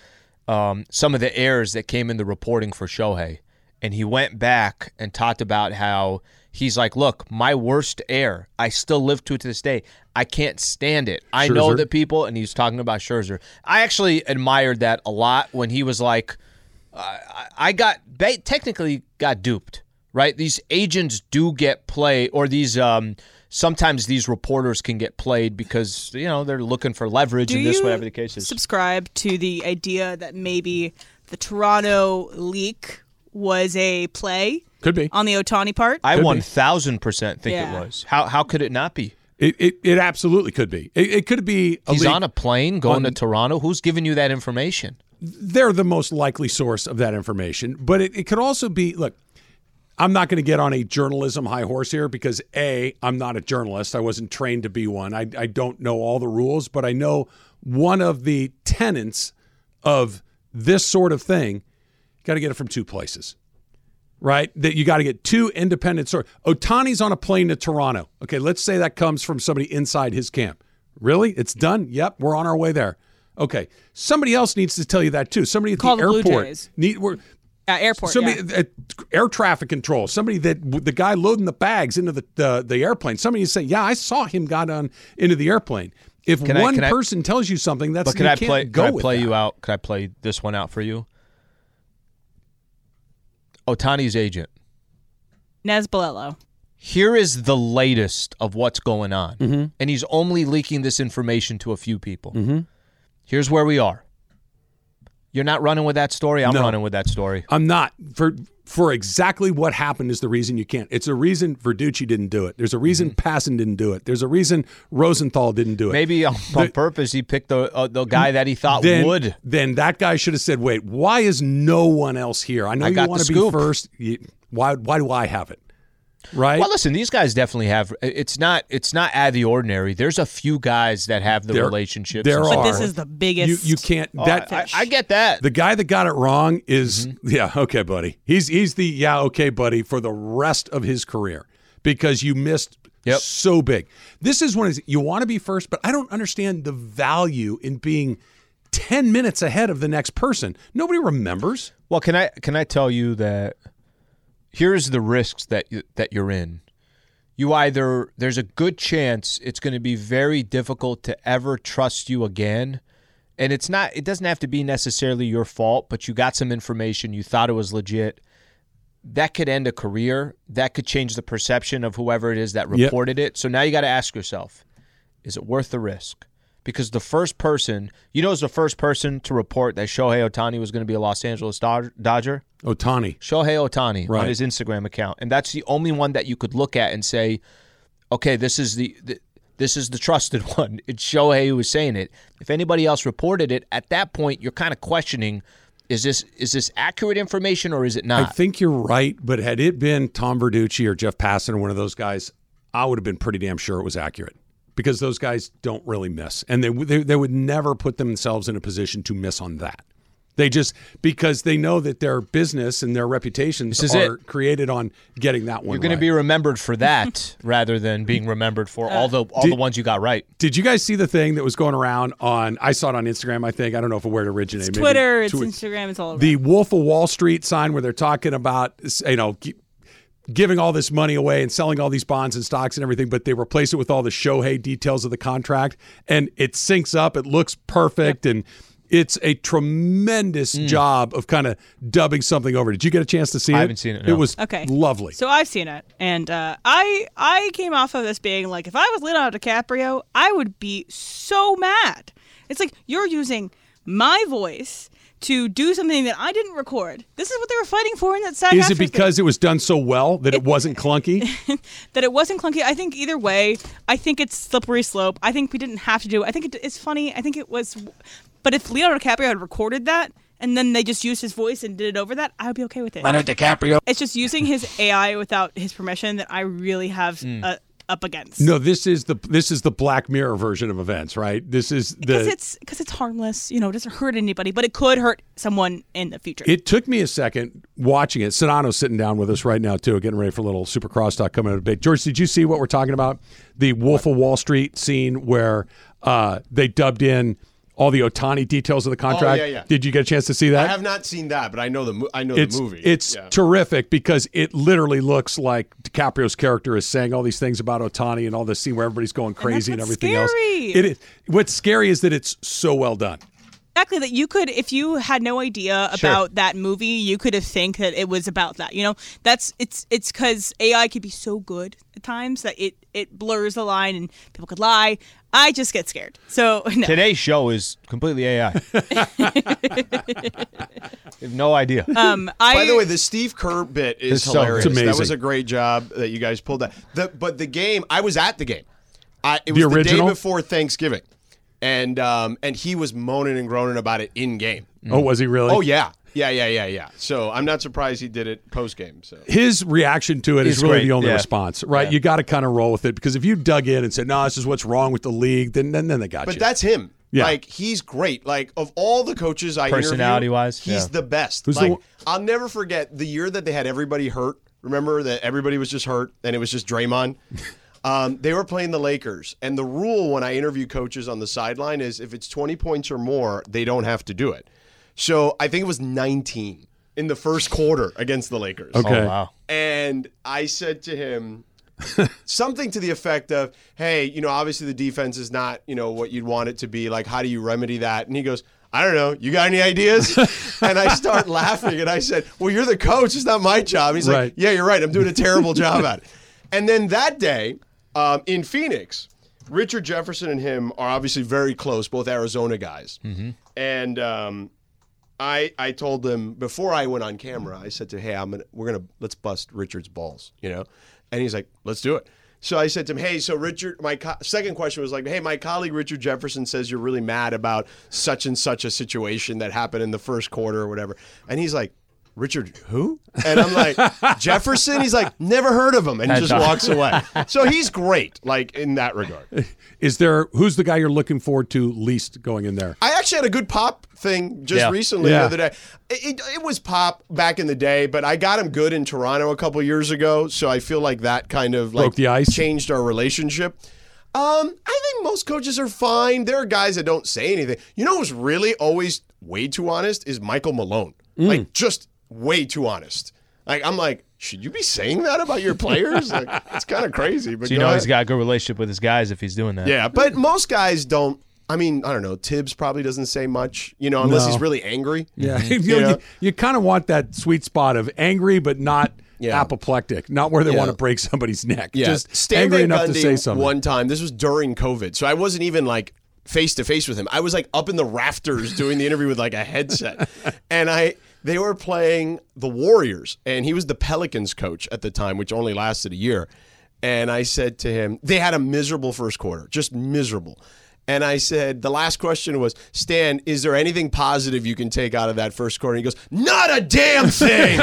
some of the errors that came in the reporting for Shohei, and he went back and talked about how he's like, look, my worst error, I still live to this day. I can't stand it. I know that people, and he's talking about Scherzer. I actually admired that a lot when he was like, I technically got duped, right? These agents do get play, or these sometimes these reporters can get played because, they're looking for leverage in this, whatever the case is. Subscribe to the idea that maybe the Toronto leak was a play? Could be. On the Ohtani part? I 1,000% think it was. How could it not be? It absolutely could be. It could be a leak. He's on a plane going to Toronto. Who's giving you that information? They're the most likely source of that information. But it could also be, look, I'm not going to get on a journalism high horse here because, A, I'm not a journalist. I wasn't trained to be one. I don't know all the rules, but I know one of the tenets of this sort of thing, you got to get it from two places, right? That you got to get two independent sources. Ohtani's on a plane to Toronto. Okay, let's say that comes from somebody inside his camp. Really? It's done? Yep, we're on our way there. Okay, somebody else needs to tell you that too. Somebody at the airport. Blue Jays. Airport. Somebody, air traffic control. Somebody the guy loading the bags into the airplane. Somebody say, "Yeah, I saw him got on into the airplane." If one person tells you something, that's but can I play you out? Can I play this one out for you? Ohtani's agent, Nez Balello. Here is the latest of what's going on, and he's only leaking this information to a few people. Mm-hmm. Here's where we are. You're not running with that story? No, running with that story. I'm not. For exactly what happened is the reason you can't. It's a reason Verducci didn't do it. There's a reason Passan didn't do it. There's a reason Rosenthal didn't do it. Maybe on purpose he picked the guy that he thought would. Then that guy should have said, wait, why is no one else here? I know you want to be first. Why do I have it? right? Well, listen, these guys definitely have. It's not out of the ordinary. There's a few guys that have the relationships. But this is the biggest. You can't. I get that. The guy that got it wrong is okay, buddy. He's the okay, buddy for the rest of his career because you missed. Yep. So big. This is when you want to be first, but I don't understand the value in being 10 minutes ahead of the next person. Nobody remembers. Well, can I tell you that here's the risks that you're in. There's a good chance it's going to be very difficult to ever trust you again. And it doesn't have to be necessarily your fault, but you got some information, you thought it was legit. That could end a career. That could change the perception of whoever it is that reported it. So now you got to ask yourself, is it worth the risk? Because the first person, it was the first person to report that Shohei Ohtani was going to be a Los Angeles Dodger. Shohei Ohtani on his Instagram account. And that's the only one that you could look at and say, okay, this is the trusted one. It's Shohei who was saying it. If anybody else reported it, at that point, you're kind of questioning, Is this accurate information or is it not? I think you're right, but had it been Tom Verducci or Jeff Passan or one of those guys, I would have been pretty damn sure it was accurate because those guys don't really miss, and they would never put themselves in a position to miss on that. They just because they know that their business and their reputations are created on getting that one. You're going to be remembered for that rather than being remembered for all the ones you got right. Did you guys see the thing that was going around I saw it on Instagram, I think. I don't know where it originated. It's Twitter, it's Instagram, it's all over. The Wolf of Wall Street sign where they're talking about giving all this money away and selling all these bonds and stocks and everything, but they replace it with all the Shohei details of the contract, and it syncs up. It looks perfect, and it's a tremendous job of kind of dubbing something over. Did you get a chance to see it? I haven't seen it. No. It was lovely. So I've seen it, and I came off of this being like, if I was Leonardo DiCaprio, I would be so mad. It's like you're using my voice to do something that I didn't record. This is what they were fighting for in that SAG-AFTRA. Is it because it was done so well that it wasn't clunky? I think either way, I think it's slippery slope. I think we didn't have to do it. I think it's funny. I think it was. But if Leonardo DiCaprio had recorded that and then they just used his voice and did it over that, I would be okay with it. Leonardo DiCaprio. It's just using his AI without his permission that I really have up against. No, this is the Black Mirror version of events, right? This is because it's harmless. It doesn't hurt anybody, but it could hurt someone in the future. It took me a second watching it. Sedano's sitting down with us right now too, getting ready for a little super crosstalk coming out of debate. George, did you see what we're talking about? The Wolf of Wall Street scene where they dubbed in all the Ohtani details of the contract. Oh, yeah. Did you get a chance to see that? I have not seen that, but I know the movie. It's terrific because it literally looks like DiCaprio's character is saying all these things about Ohtani and all this scene where everybody's going crazy and everything scary. Else. It is. What's scary is that it's so well done. Exactly, that you could, if you had no idea about that movie, you could have think that it was about that. It's because AI could be so good at times that it blurs the line and people could lie. I just get scared. So no. Today's show is completely AI. I have no idea. By the way, the Steve Kerr bit is hilarious. So, it's amazing. That was a great job that you guys pulled that. But the game, I was at the game. It was the day before Thanksgiving. And he was moaning and groaning about it in game. Oh, was he really? Oh, yeah. Yeah. So I'm not surprised he did it post game. So his reaction to it is really great. The only response, right? Yeah. You got to kind of roll with it because if you dug in and said, "No, this is what's wrong with the league," then they got you. But that's him. Yeah. He's great. Of all the coaches I interviewed, personality-wise, he's the best. I'll never forget the year that they had everybody hurt. Remember that everybody was just hurt, and it was just Draymond. They were playing the Lakers, and the rule when I interview coaches on the sideline is if it's 20 points or more, they don't have to do it. So I think it was 19 in the first quarter against the Lakers. Okay. Oh, wow. And I said to him something to the effect of, hey, obviously the defense is not, what you'd want it to be. How do you remedy that? And he goes, I don't know. You got any ideas? And I start laughing, and I said, well, you're the coach. It's not my job. He's like, yeah, you're right. I'm doing a terrible job at it. And then that day, in Phoenix, Richard Jefferson and him are obviously very close, both Arizona guys. Mm-hmm. And I told them before I went on camera, I said to him, hey, let's bust Richard's balls, And he's like, let's do it. So I said to him, hey, so Richard, my second question was like, hey, my colleague Richard Jefferson says you're really mad about such and such a situation that happened in the first quarter or whatever. And he's like, Richard who? And I'm like, Jefferson? He's like, never heard of him, and just walks away. So he's great, like, in that regard. Is there, who's the guy you're looking forward to least going in there? I actually had a good Pop thing just recently the other day. It was Pop back in the day, but I got him good in Toronto a couple years ago, so I feel like that kind of like broke the ice, changed our relationship. I think most coaches are fine. There are guys that don't say anything. You know who's really always way too honest is Michael Malone. Like, just way too honest. Like, I'm like, should you be saying that about your players? Like, it's kind of crazy. But so you know he's got a good relationship with his guys if he's doing that. Yeah, but most guys don't. I mean, I don't know. Tibbs probably doesn't say much, you know, unless he's really angry. Yeah, you kind of want that sweet spot of angry but not – apoplectic, not where they want to break somebody's neck. Yeah. Just angry enough to say something. One time, this was during COVID, so I wasn't even like face to face with him. I was like up in the rafters doing the interview with like a headset, and they were playing the Warriors, and he was the Pelicans coach at the time, which only lasted a year. And I said to him, they had a miserable first quarter, just miserable. And I said, the last question was, Stan, is there anything positive you can take out of that first quarter? And he goes, not a damn thing.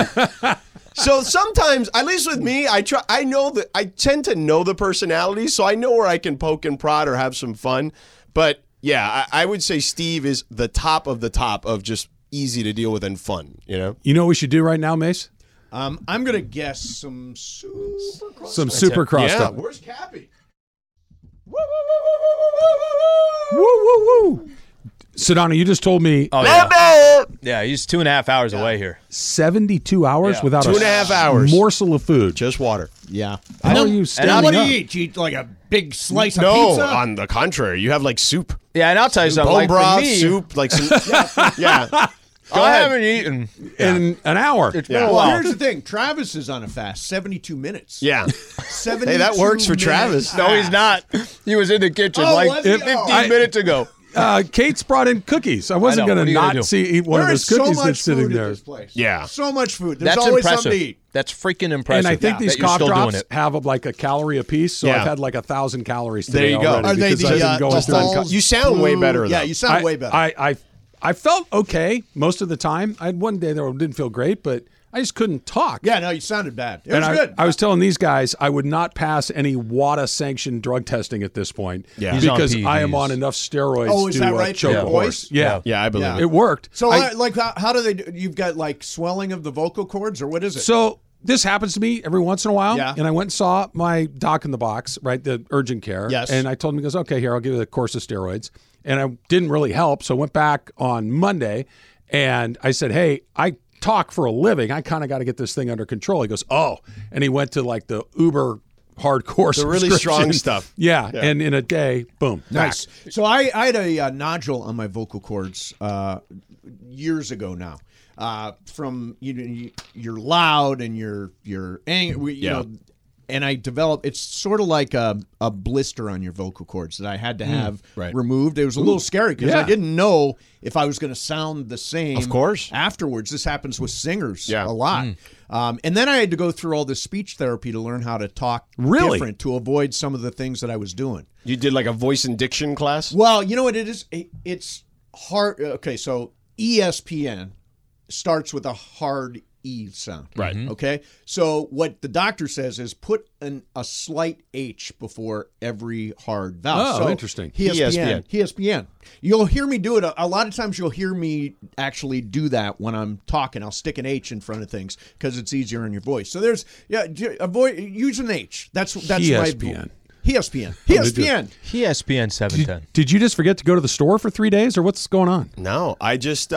So sometimes, at least with me, I tend to know the personality, so I know where I can poke and prod or have some fun. But yeah, I would say Steve is the top of just easy to deal with and fun. You know. You know what we should do right now, Mace? I'm gonna guess some super crossed. Some super crossed up. Where's Cappy? Woo woo woo woo woo woo woo woo woo. Sedano, you just told me. Oh, yeah, he's 2.5 hours away here. 72 hours without a morsel of food. Just water. Yeah. How are you standing up? What do you eat? You eat like a big slice of pizza? No, on the contrary. You have like soup. Yeah, and I'll tell you something. Bone broth, like soup. Like some, I haven't eaten in an hour. It's been a while. Here's the thing. Travis is on a fast. 72 minutes. Yeah. 72 that works for Travis. No, he's not. He was in the kitchen 15 minutes ago. Kate's brought in cookies. I wasn't going to not eat one of those cookies that's sitting there. There is so much food in this place. Yeah. So much food. There's always something to eat. That's freaking impressive. And I think these cough drops have like a calorie a piece, so I've had like 1,000 calories today already. There you go. Are they you sound way better. Yeah, you sound way better. I felt okay most of the time. I had one day that didn't feel great, but I just couldn't talk. Yeah, no, you sounded bad. It was good. I was telling these guys I would not pass any WADA-sanctioned drug testing at this point because I am on enough steroids to choke a horse. Yeah, I believe it. It worked. So, how do they do? You've got, like, swelling of the vocal cords, or what is it? So, this happens to me every once in a while, and I went and saw my doc in the box, right, the urgent care, and I told him, he goes, okay, here, I'll give you the course of steroids, and I didn't really help, so I went back on Monday, and I said, hey, I talk for a living. I kind of got to get this thing under control. He goes, oh, and he went to like the uber hardcore, the really strong stuff. Yeah. And in a day, boom, nice. Back. So I had a nodule on my vocal cords years ago now. From you're loud and you're angry, you know. And I developed, it's sort of like a blister on your vocal cords that I had to have removed. It was a little scary because I didn't know if I was going to sound the same. Of course. Afterwards, this happens with singers a lot. And then I had to go through all this speech therapy to learn how to talk different to avoid some of the things that I was doing. You did like a voice and diction class? Well, you know what it is? It's hard. Okay, so ESPN starts with a hard E sound. Right. Okay. So what the doctor says is put a slight H before every hard vowel. Oh, so interesting. ESPN. You'll hear me do it. A lot of times you'll hear me actually do that when I'm talking. I'll stick an H in front of things because it's easier in your voice. So there's, avoid, use an H. That's ESPN. My ESPN. ESPN. ESPN 710. Did you just forget to go to the store for 3 days, or what's going on? No, I just,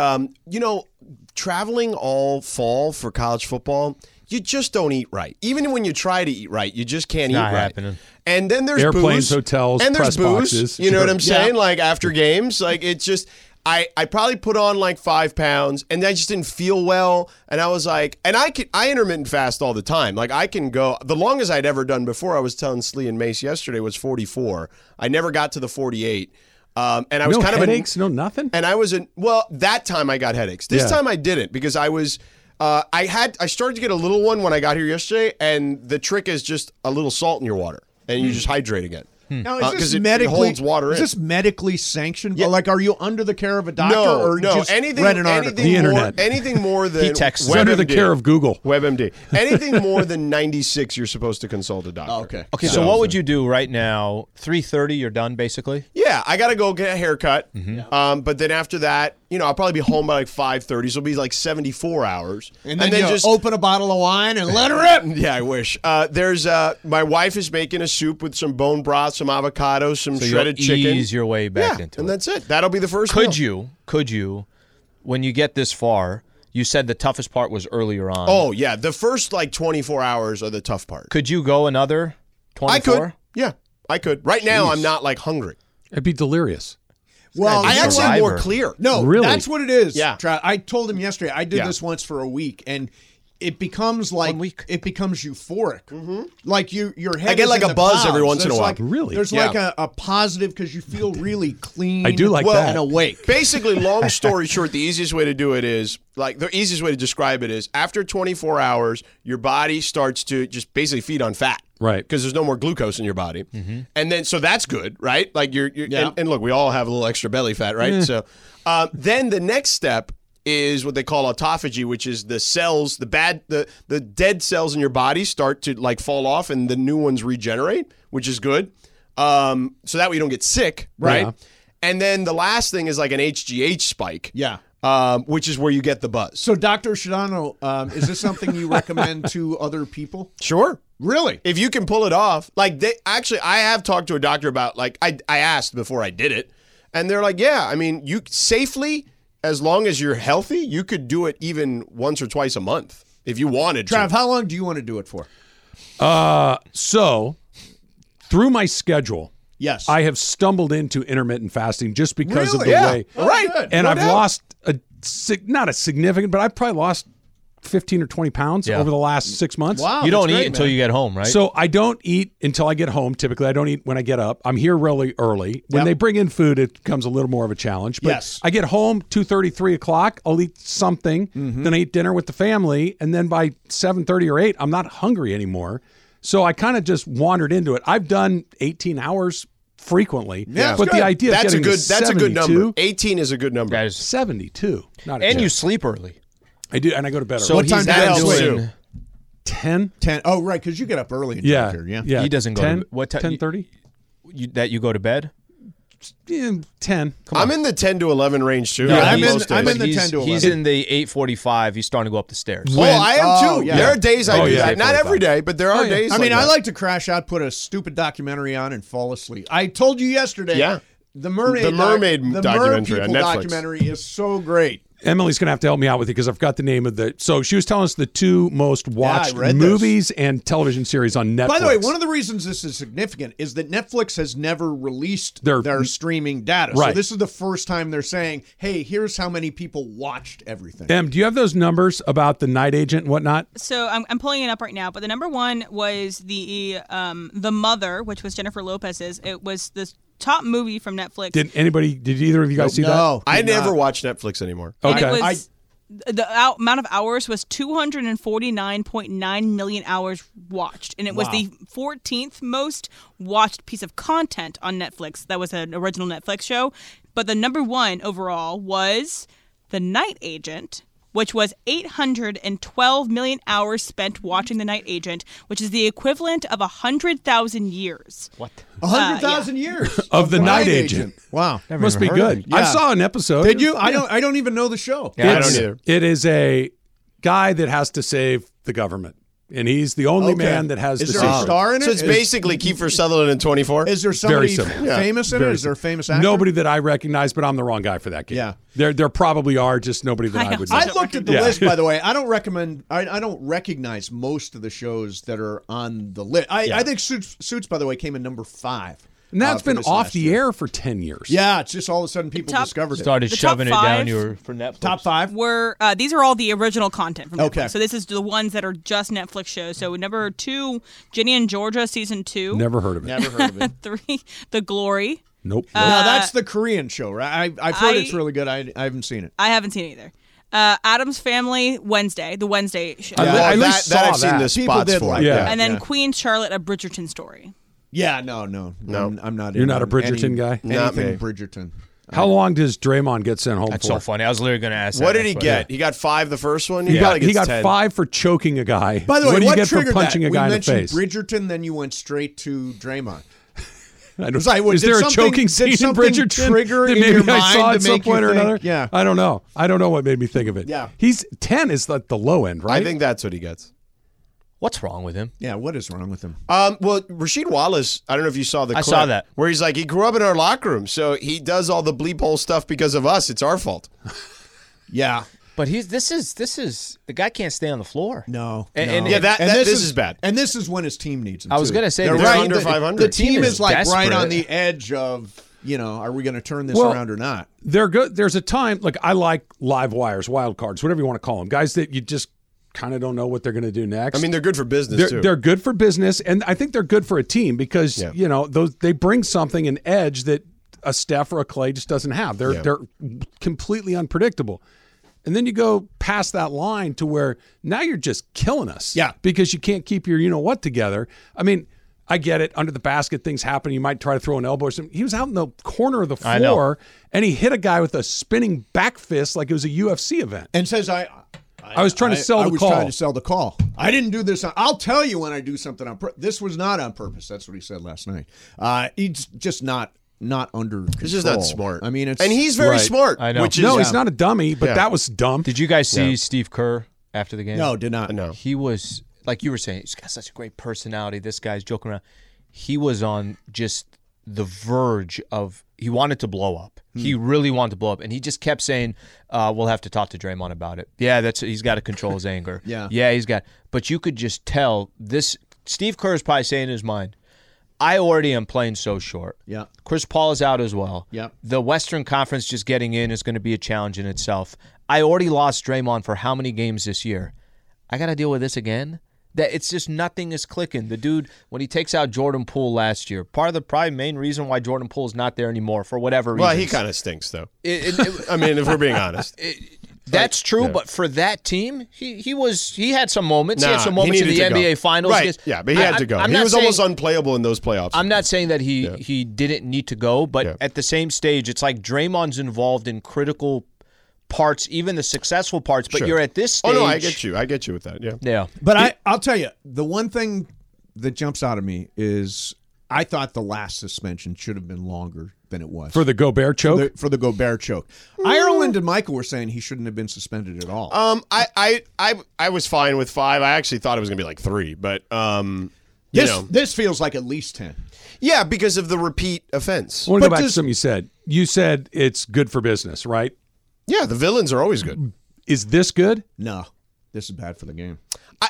traveling all fall for college football, you just don't eat right. Even when you try to eat right, you just can't eat right. Not happening. And then there's airplanes, hotels, and there's press boxes. You know what I'm saying? Like after games, like it's just I probably put on like 5 pounds, and I just didn't feel well. And I was like, and I intermittent fast all the time. Like I can go the longest I'd ever done before. I was telling Slee and Mace yesterday was 44. I never got to the 48. And I was kind of headaches, no nothing. And I was that time I got headaches. This time I didn't because I was, I started to get a little one when I got here yesterday. And the trick is just a little salt in your water and you just hydrate again. Now, is this medically, it holds water in. Is this medically sanctioned? Yeah. Like, are you under the care of a doctor? No, or no. Just anything, read an article? The internet. Anything more than WebMD. Under the care of Google. WebMD. Anything more than 96, you're supposed to consult a doctor. Oh, okay. Okay, so what would you do right now? 3:30, you're done, basically? Yeah, I got to go get a haircut. Mm-hmm. But then after that, you know, I'll probably be home by like 5:30, so it'll be like 74 hours. And then just open a bottle of wine and let her rip. Yeah, I wish. My wife is making a soup with some bone broth, some avocados, some shredded chicken. Ease your way back into it. And that's it. That'll be the first meal. Could you, when you get this far, you said the toughest part was earlier on. Oh, yeah. The first, 24 hours are the tough part. Could you go another 24? I could. Yeah, I could. Right now, I'm not, hungry. I'd be delirious. Well, I actually am more clear. No, really? That's what it is. Yeah. I told him yesterday, I did this once for a week, and it becomes euphoric. Mm-hmm. Like your head. I get a buzz every once in a while. Really? There's a positive because you feel really clean. I do that. And awake. Basically, long story short, the easiest way to do it is the easiest way to describe it is after 24 hours, your body starts to just basically feed on fat. Right. Because there's no more glucose in your body. Mm-hmm. And then, so that's good, right? Like and look, we all have a little extra belly fat, right? So then the next step is what they call autophagy, which is the cells, the dead cells in your body start to fall off and the new ones regenerate, which is good. So that way you don't get sick, right? Yeah. And then the last thing is an HGH spike. Yeah. Which is where you get the buzz. So, Dr. Shodano, is this something you recommend to other people? Sure. Really? If you can pull it off. I have talked to a doctor about, I asked before I did it, and they're like, yeah, I mean, you safely, as long as you're healthy, you could do it even once or twice a month if you wanted to. Trav, how long do you want to do it for? So, through my schedule... Yes. I have stumbled into intermittent fasting just because of the way. Right. And I've lost, not a significant, but I've probably lost 15 or 20 pounds over the last 6 months. Wow. You don't eat until you get home, right? So I don't eat until I get home, typically. I don't eat when I get up. I'm here really early. When they bring in food, it becomes a little more of a challenge. But I get home 2:30, 3 o'clock. I'll eat something. Mm-hmm. Then I eat dinner with the family. And then by 7:30 or 8, I'm not hungry anymore. So I kind of just wandered into it. I've done 18 hours frequently, but the idea is getting to 72. That's a good number. 18 is a good number. That is 72. And you sleep early. I do, and I go to bed early. So what time do you sleep? 10. Oh, right, because you get up early. Yeah. He doesn't go to bed. What time? 10:30? You go to bbed? 10. I'm in the 10 to 11 range, too. No, I'm in the 10 to 11. He's in the 8:45. He's starting to go up the stairs. Well, I am, too. Yeah. There are days I do that. Not every day, but there are days I mean, I like to crash out, put a stupid documentary on, and fall asleep. I told you yesterday. Yeah. The Mermaid documentary on Netflix. The Mermaid documentary is so great. Emily's going to have to help me out with it because I've got the name of the... So she was telling us the two most watched movies and television series on Netflix. By the way, one of the reasons this is significant is that Netflix has never released their streaming data. Right. So this is the first time they're saying, hey, here's how many people watched everything. Em, do you have those numbers about The Night Agent and whatnot? So I'm pulling it up right now, but the number one was the Mother, which was Jennifer Lopez's. It was the top movie from Netflix. Did either of you guys see that? No. I never watch Netflix anymore. Okay. It was, the amount of hours was 249.9 million hours watched. And it was the 14th most watched piece of content on Netflix. That was an original Netflix show. But the number one overall was The Night Agent, which was 812 million hours spent watching The Night Agent, which is the equivalent of 100,000 years. What? 100,000 years of The Night Agent. Wow, that must be good. Yeah. I saw an episode. Did you? I don't even know the show. Yeah, I don't either. It is a guy that has to save the government. And he's the only man that has the secret. Is there a star in it? So it's basically Kiefer Sutherland in 24? Is there somebody famous in it? Is there a famous actor? Nobody that I recognize, but I'm the wrong guy for that game. Yeah. There probably are, just nobody that I would know. I looked at the list, by the way. I don't recognize most of the shows that are on the list. I think Suits, by the way, came in number 5. And that's been off the air for 10 years. Yeah, it's just all of a sudden people discovered it. Started shoving it down your for Netflix. Top 5 were these are all the original content from Netflix. Okay. So this is the ones that are just Netflix shows. So number 2, Ginny and Georgia season 2. Never heard of it. Three, The Glory. Nope. No, that's the Korean show, right? I've heard it's really good. I haven't seen it. I haven't seen it either. Adam's Family, Wednesday, the Wednesday show. Yeah, I at least saw that. I've seen the spots for it. Yeah. And then Queen Charlotte, A Bridgerton Story. Yeah, no. I'm not. You're not a Bridgerton guy? Not me. Bridgerton. How long does Draymond get sent home for? That's so funny. I was literally going to ask that. What did he get? He got 5 the first one? He got 5 for choking a guy. By the way, what did he get for punching a guy in the face? You mentioned Bridgerton, then you went straight to Draymond. Is there a choking scene in Bridgerton that maybe I saw at some point or another? Yeah. I don't know. I don't know what made me think of it. Yeah. 10 is like the low end, right? I think that's what he gets. What's wrong with him? Yeah, what is wrong with him? Well, Rasheed Wallace, I don't know if you saw the clip. I saw that. Where he's like, he grew up in our locker room, so he does all the bleep hole stuff because of us. It's our fault. Yeah. But this is the guy can't stay on the floor. This is bad. And this is when his team needs him. I was going to say they're right under 500. The team is like desperate. Right on the edge of, are we going to turn this around or not? They're good. There's a time I like live wires, wild cards, whatever you want to call them, guys that you just kind of don't know what they're going to do next. I mean, they're good for business too. They're good for business, and I think they're good for a team because they bring something, an edge that a Steph or a Clay just doesn't have. They're completely unpredictable. And then you go past that line to where now you're just killing us. Yeah. Because you can't keep your you-know-what together. I mean, I get it. Under the basket, things happen. You might try to throw an elbow or something. He was out in the corner of the floor, and he hit a guy with a spinning back fist like it was a UFC event. And says, I was trying to sell the call. I didn't do this. I'll tell you when I do something on purpose. This was not on purpose. That's what he said last night. He's just not under control. This is not smart. I mean, he's very smart. I know. He's not a dummy, but that was dumb. Did you guys see Steve Kerr after the game? No, did not. No. He was, like you were saying, he's got such a great personality. This guy's joking around. He was on just the verge of, he wanted to blow up. He really wanted to blow up, and he just kept saying, we'll have to talk to Draymond about it. Yeah, he's got to control his anger. Yeah, he's got. But you could just tell this, Steve Kerr is probably saying in his mind, I already am playing so short. Yeah. Chris Paul is out as well. Yeah. The Western Conference just getting in is going to be a challenge in itself. I already lost Draymond for how many games this year? I got to deal with this again? That it's just nothing is clicking. The dude, when he takes out Jordan Poole last year, part of the probably main reason why Jordan Poole is not there anymore for whatever reason. Well, he kind of stinks, though. I mean, if we're being honest. That's true, but for that team, he had some moments. He had some moments in the NBA Finals. Right. Yeah, but he had to go. He was almost unplayable in those playoffs. I'm not saying that he didn't need to go, but at the same stage, it's like Draymond's involved in critical parts, even the successful parts, but you're at this stage. Oh, no, I get you. I get you with that, yeah. But I'll tell you, the one thing that jumps out at me is I thought the last suspension should have been longer than it was. For the Gobert choke? For the Gobert choke. Ireland and Michael were saying he shouldn't have been suspended at all. I was fine with 5. I actually thought it was going to be like 3, but this feels like at least 10. Yeah, because of the repeat offense. I want to go back to something you said. You said it's good for business, right? Yeah, the villains are always good. Is this good? No. This is bad for the game.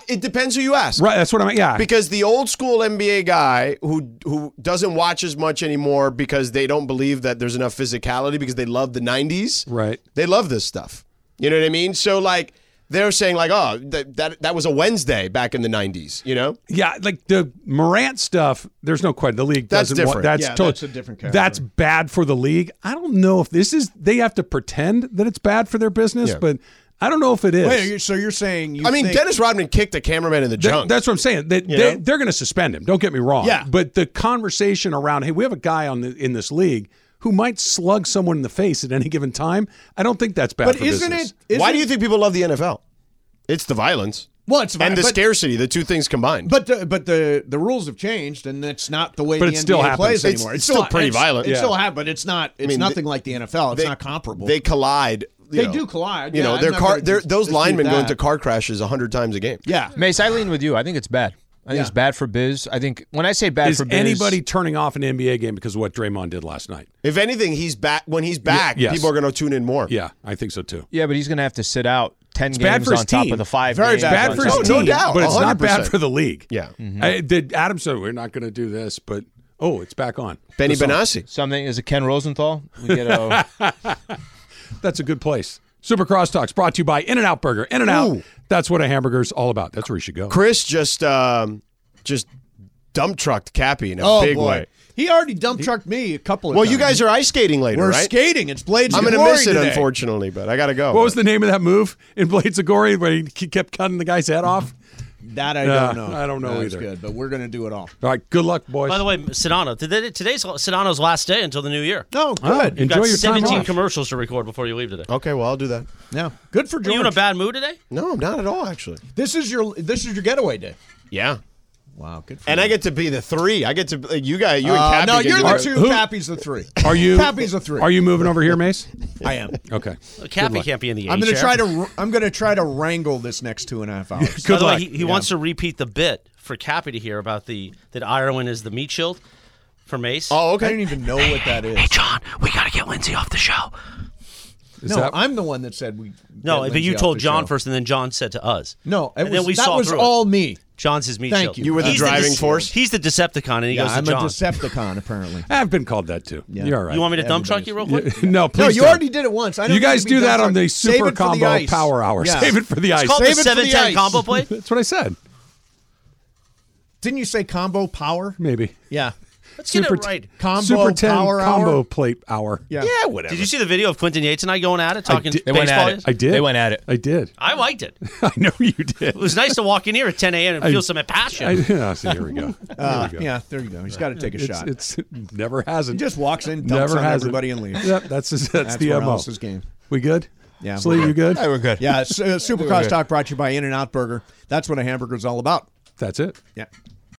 It depends who you ask. Right, that's what I mean, yeah. Because the old school NBA guy who doesn't watch as much anymore because they don't believe that there's enough physicality because they love the 90s. Right. They love this stuff. You know what I mean? So, they're saying, that was a Wednesday back in the 90s, Yeah, the Morant stuff, there's no question. The league doesn't want that. That's a different category. That's bad for the league. I don't know if they have to pretend that it's bad for their business, but I don't know if it is. Wait, so you're saying I think Dennis Rodman kicked a cameraman in the junk. That's what I'm saying. They're going to suspend him. Don't get me wrong. Yeah. But the conversation around, hey, we have a guy in this league who might slug someone in the face at any given time, I don't think that's bad for business. Why do you think people love the NFL? It's the violence. Well, it's violent, and the scarcity, the two things combined. But the rules have changed, and that's not the way the NBA plays anymore. It's still pretty violent. It still happens, but it's not. It's nothing like the NFL. It's not comparable. They collide. They do collide. Those linemen go into car crashes 100 times a game. Yeah, Mace, I lean with you. I think it's bad. I think it's bad for biz. I think when I say bad for biz, is anybody turning off an NBA game because of what Draymond did last night? If anything, he's back. When he's back, people are going to tune in more. Yeah, I think so too. Yeah, but he's going to have to sit out 10 games on top of the 5 games. Very bad for his team. No doubt, but it's not bad for the league. Yeah. Mm-hmm. Adam said we're not going to do this, but it's back on. Benny Benassi. Something is a Ken Rosenthal. That's a good place. Super Crosstalks brought to you by In-N-Out Burger. In-N-Out, that's what a hamburger's all about. That's where you should go. Chris just dump trucked Cappy in a big way. He already dump trucked me a couple of times. Well, you guys are ice skating later, right? We're skating. It's Blades of Glory. I'm going to miss it, unfortunately, but I got to go. What was the name of that move in Blades of Glory where he kept cutting the guy's head off? That I don't know. I don't know either. Good, but we're going to do it all. All right, good luck, boys. By the way, Sedano, today's Sedano's last day until the new year. Oh, good. Right. Enjoy your 17 off. Commercials to record before you leave today. Okay, well, I'll do that. Yeah. Good for George. Are you in a bad mood today? No, not at all, actually. This is your getaway day. Yeah. Wow, good for you. And I get to be the three. I get to you guys. You and Cappy. No, you're the two. Cappy's the three. Are you? Cappy's the three. Are you moving over here, Mace? I am. Okay. Well, Cappy can't be in the. I'm going to try to wrangle this next 2.5 hours. Good luck. He wants to repeat the bit for Cappy to hear about that Ireland is the meat shield for Mace. Oh, okay. I didn't even know what that is. Hey, John, we got to get Lindsay off the show. I'm the one that said we. No, but you told John first, and then John said to us. No, that was all me. John's his meat shield. You were the driving force? He's the Decepticon, and he goes to John. I'm a Decepticon, apparently. I've been called that, too. Yeah. You're all right. You want me to dump truck you real quick? Yeah. No, please No, you don't. Already did it once. I don't you guys do that on the Super Combo Power Hour. Yeah. Save it for the ice. It's called the 710 combo plate? That's what I said. Didn't you say Combo Power? Maybe. Yeah. Let's get it right. Combo Super 10 Power Combo Hour? Plate Hour. Yeah, whatever. Did you see the video of Quinton Yates and I going at it, talking baseball? I did. They went at it. I did. I liked it. I know you did. It was nice to walk in here at 10 a.m. and feel some passion. So here we go. Yeah, there you go. He's got to take a shot. It never hasn't. He just walks in, dumps on everybody and leaves. Yep, that's the MO. Else's game. We good? Yeah. Slee, you good? Yeah, we're good. Yeah, Supercross Talk brought to you by In-N-Out Burger. That's what a hamburger is all about. That's it. Yeah.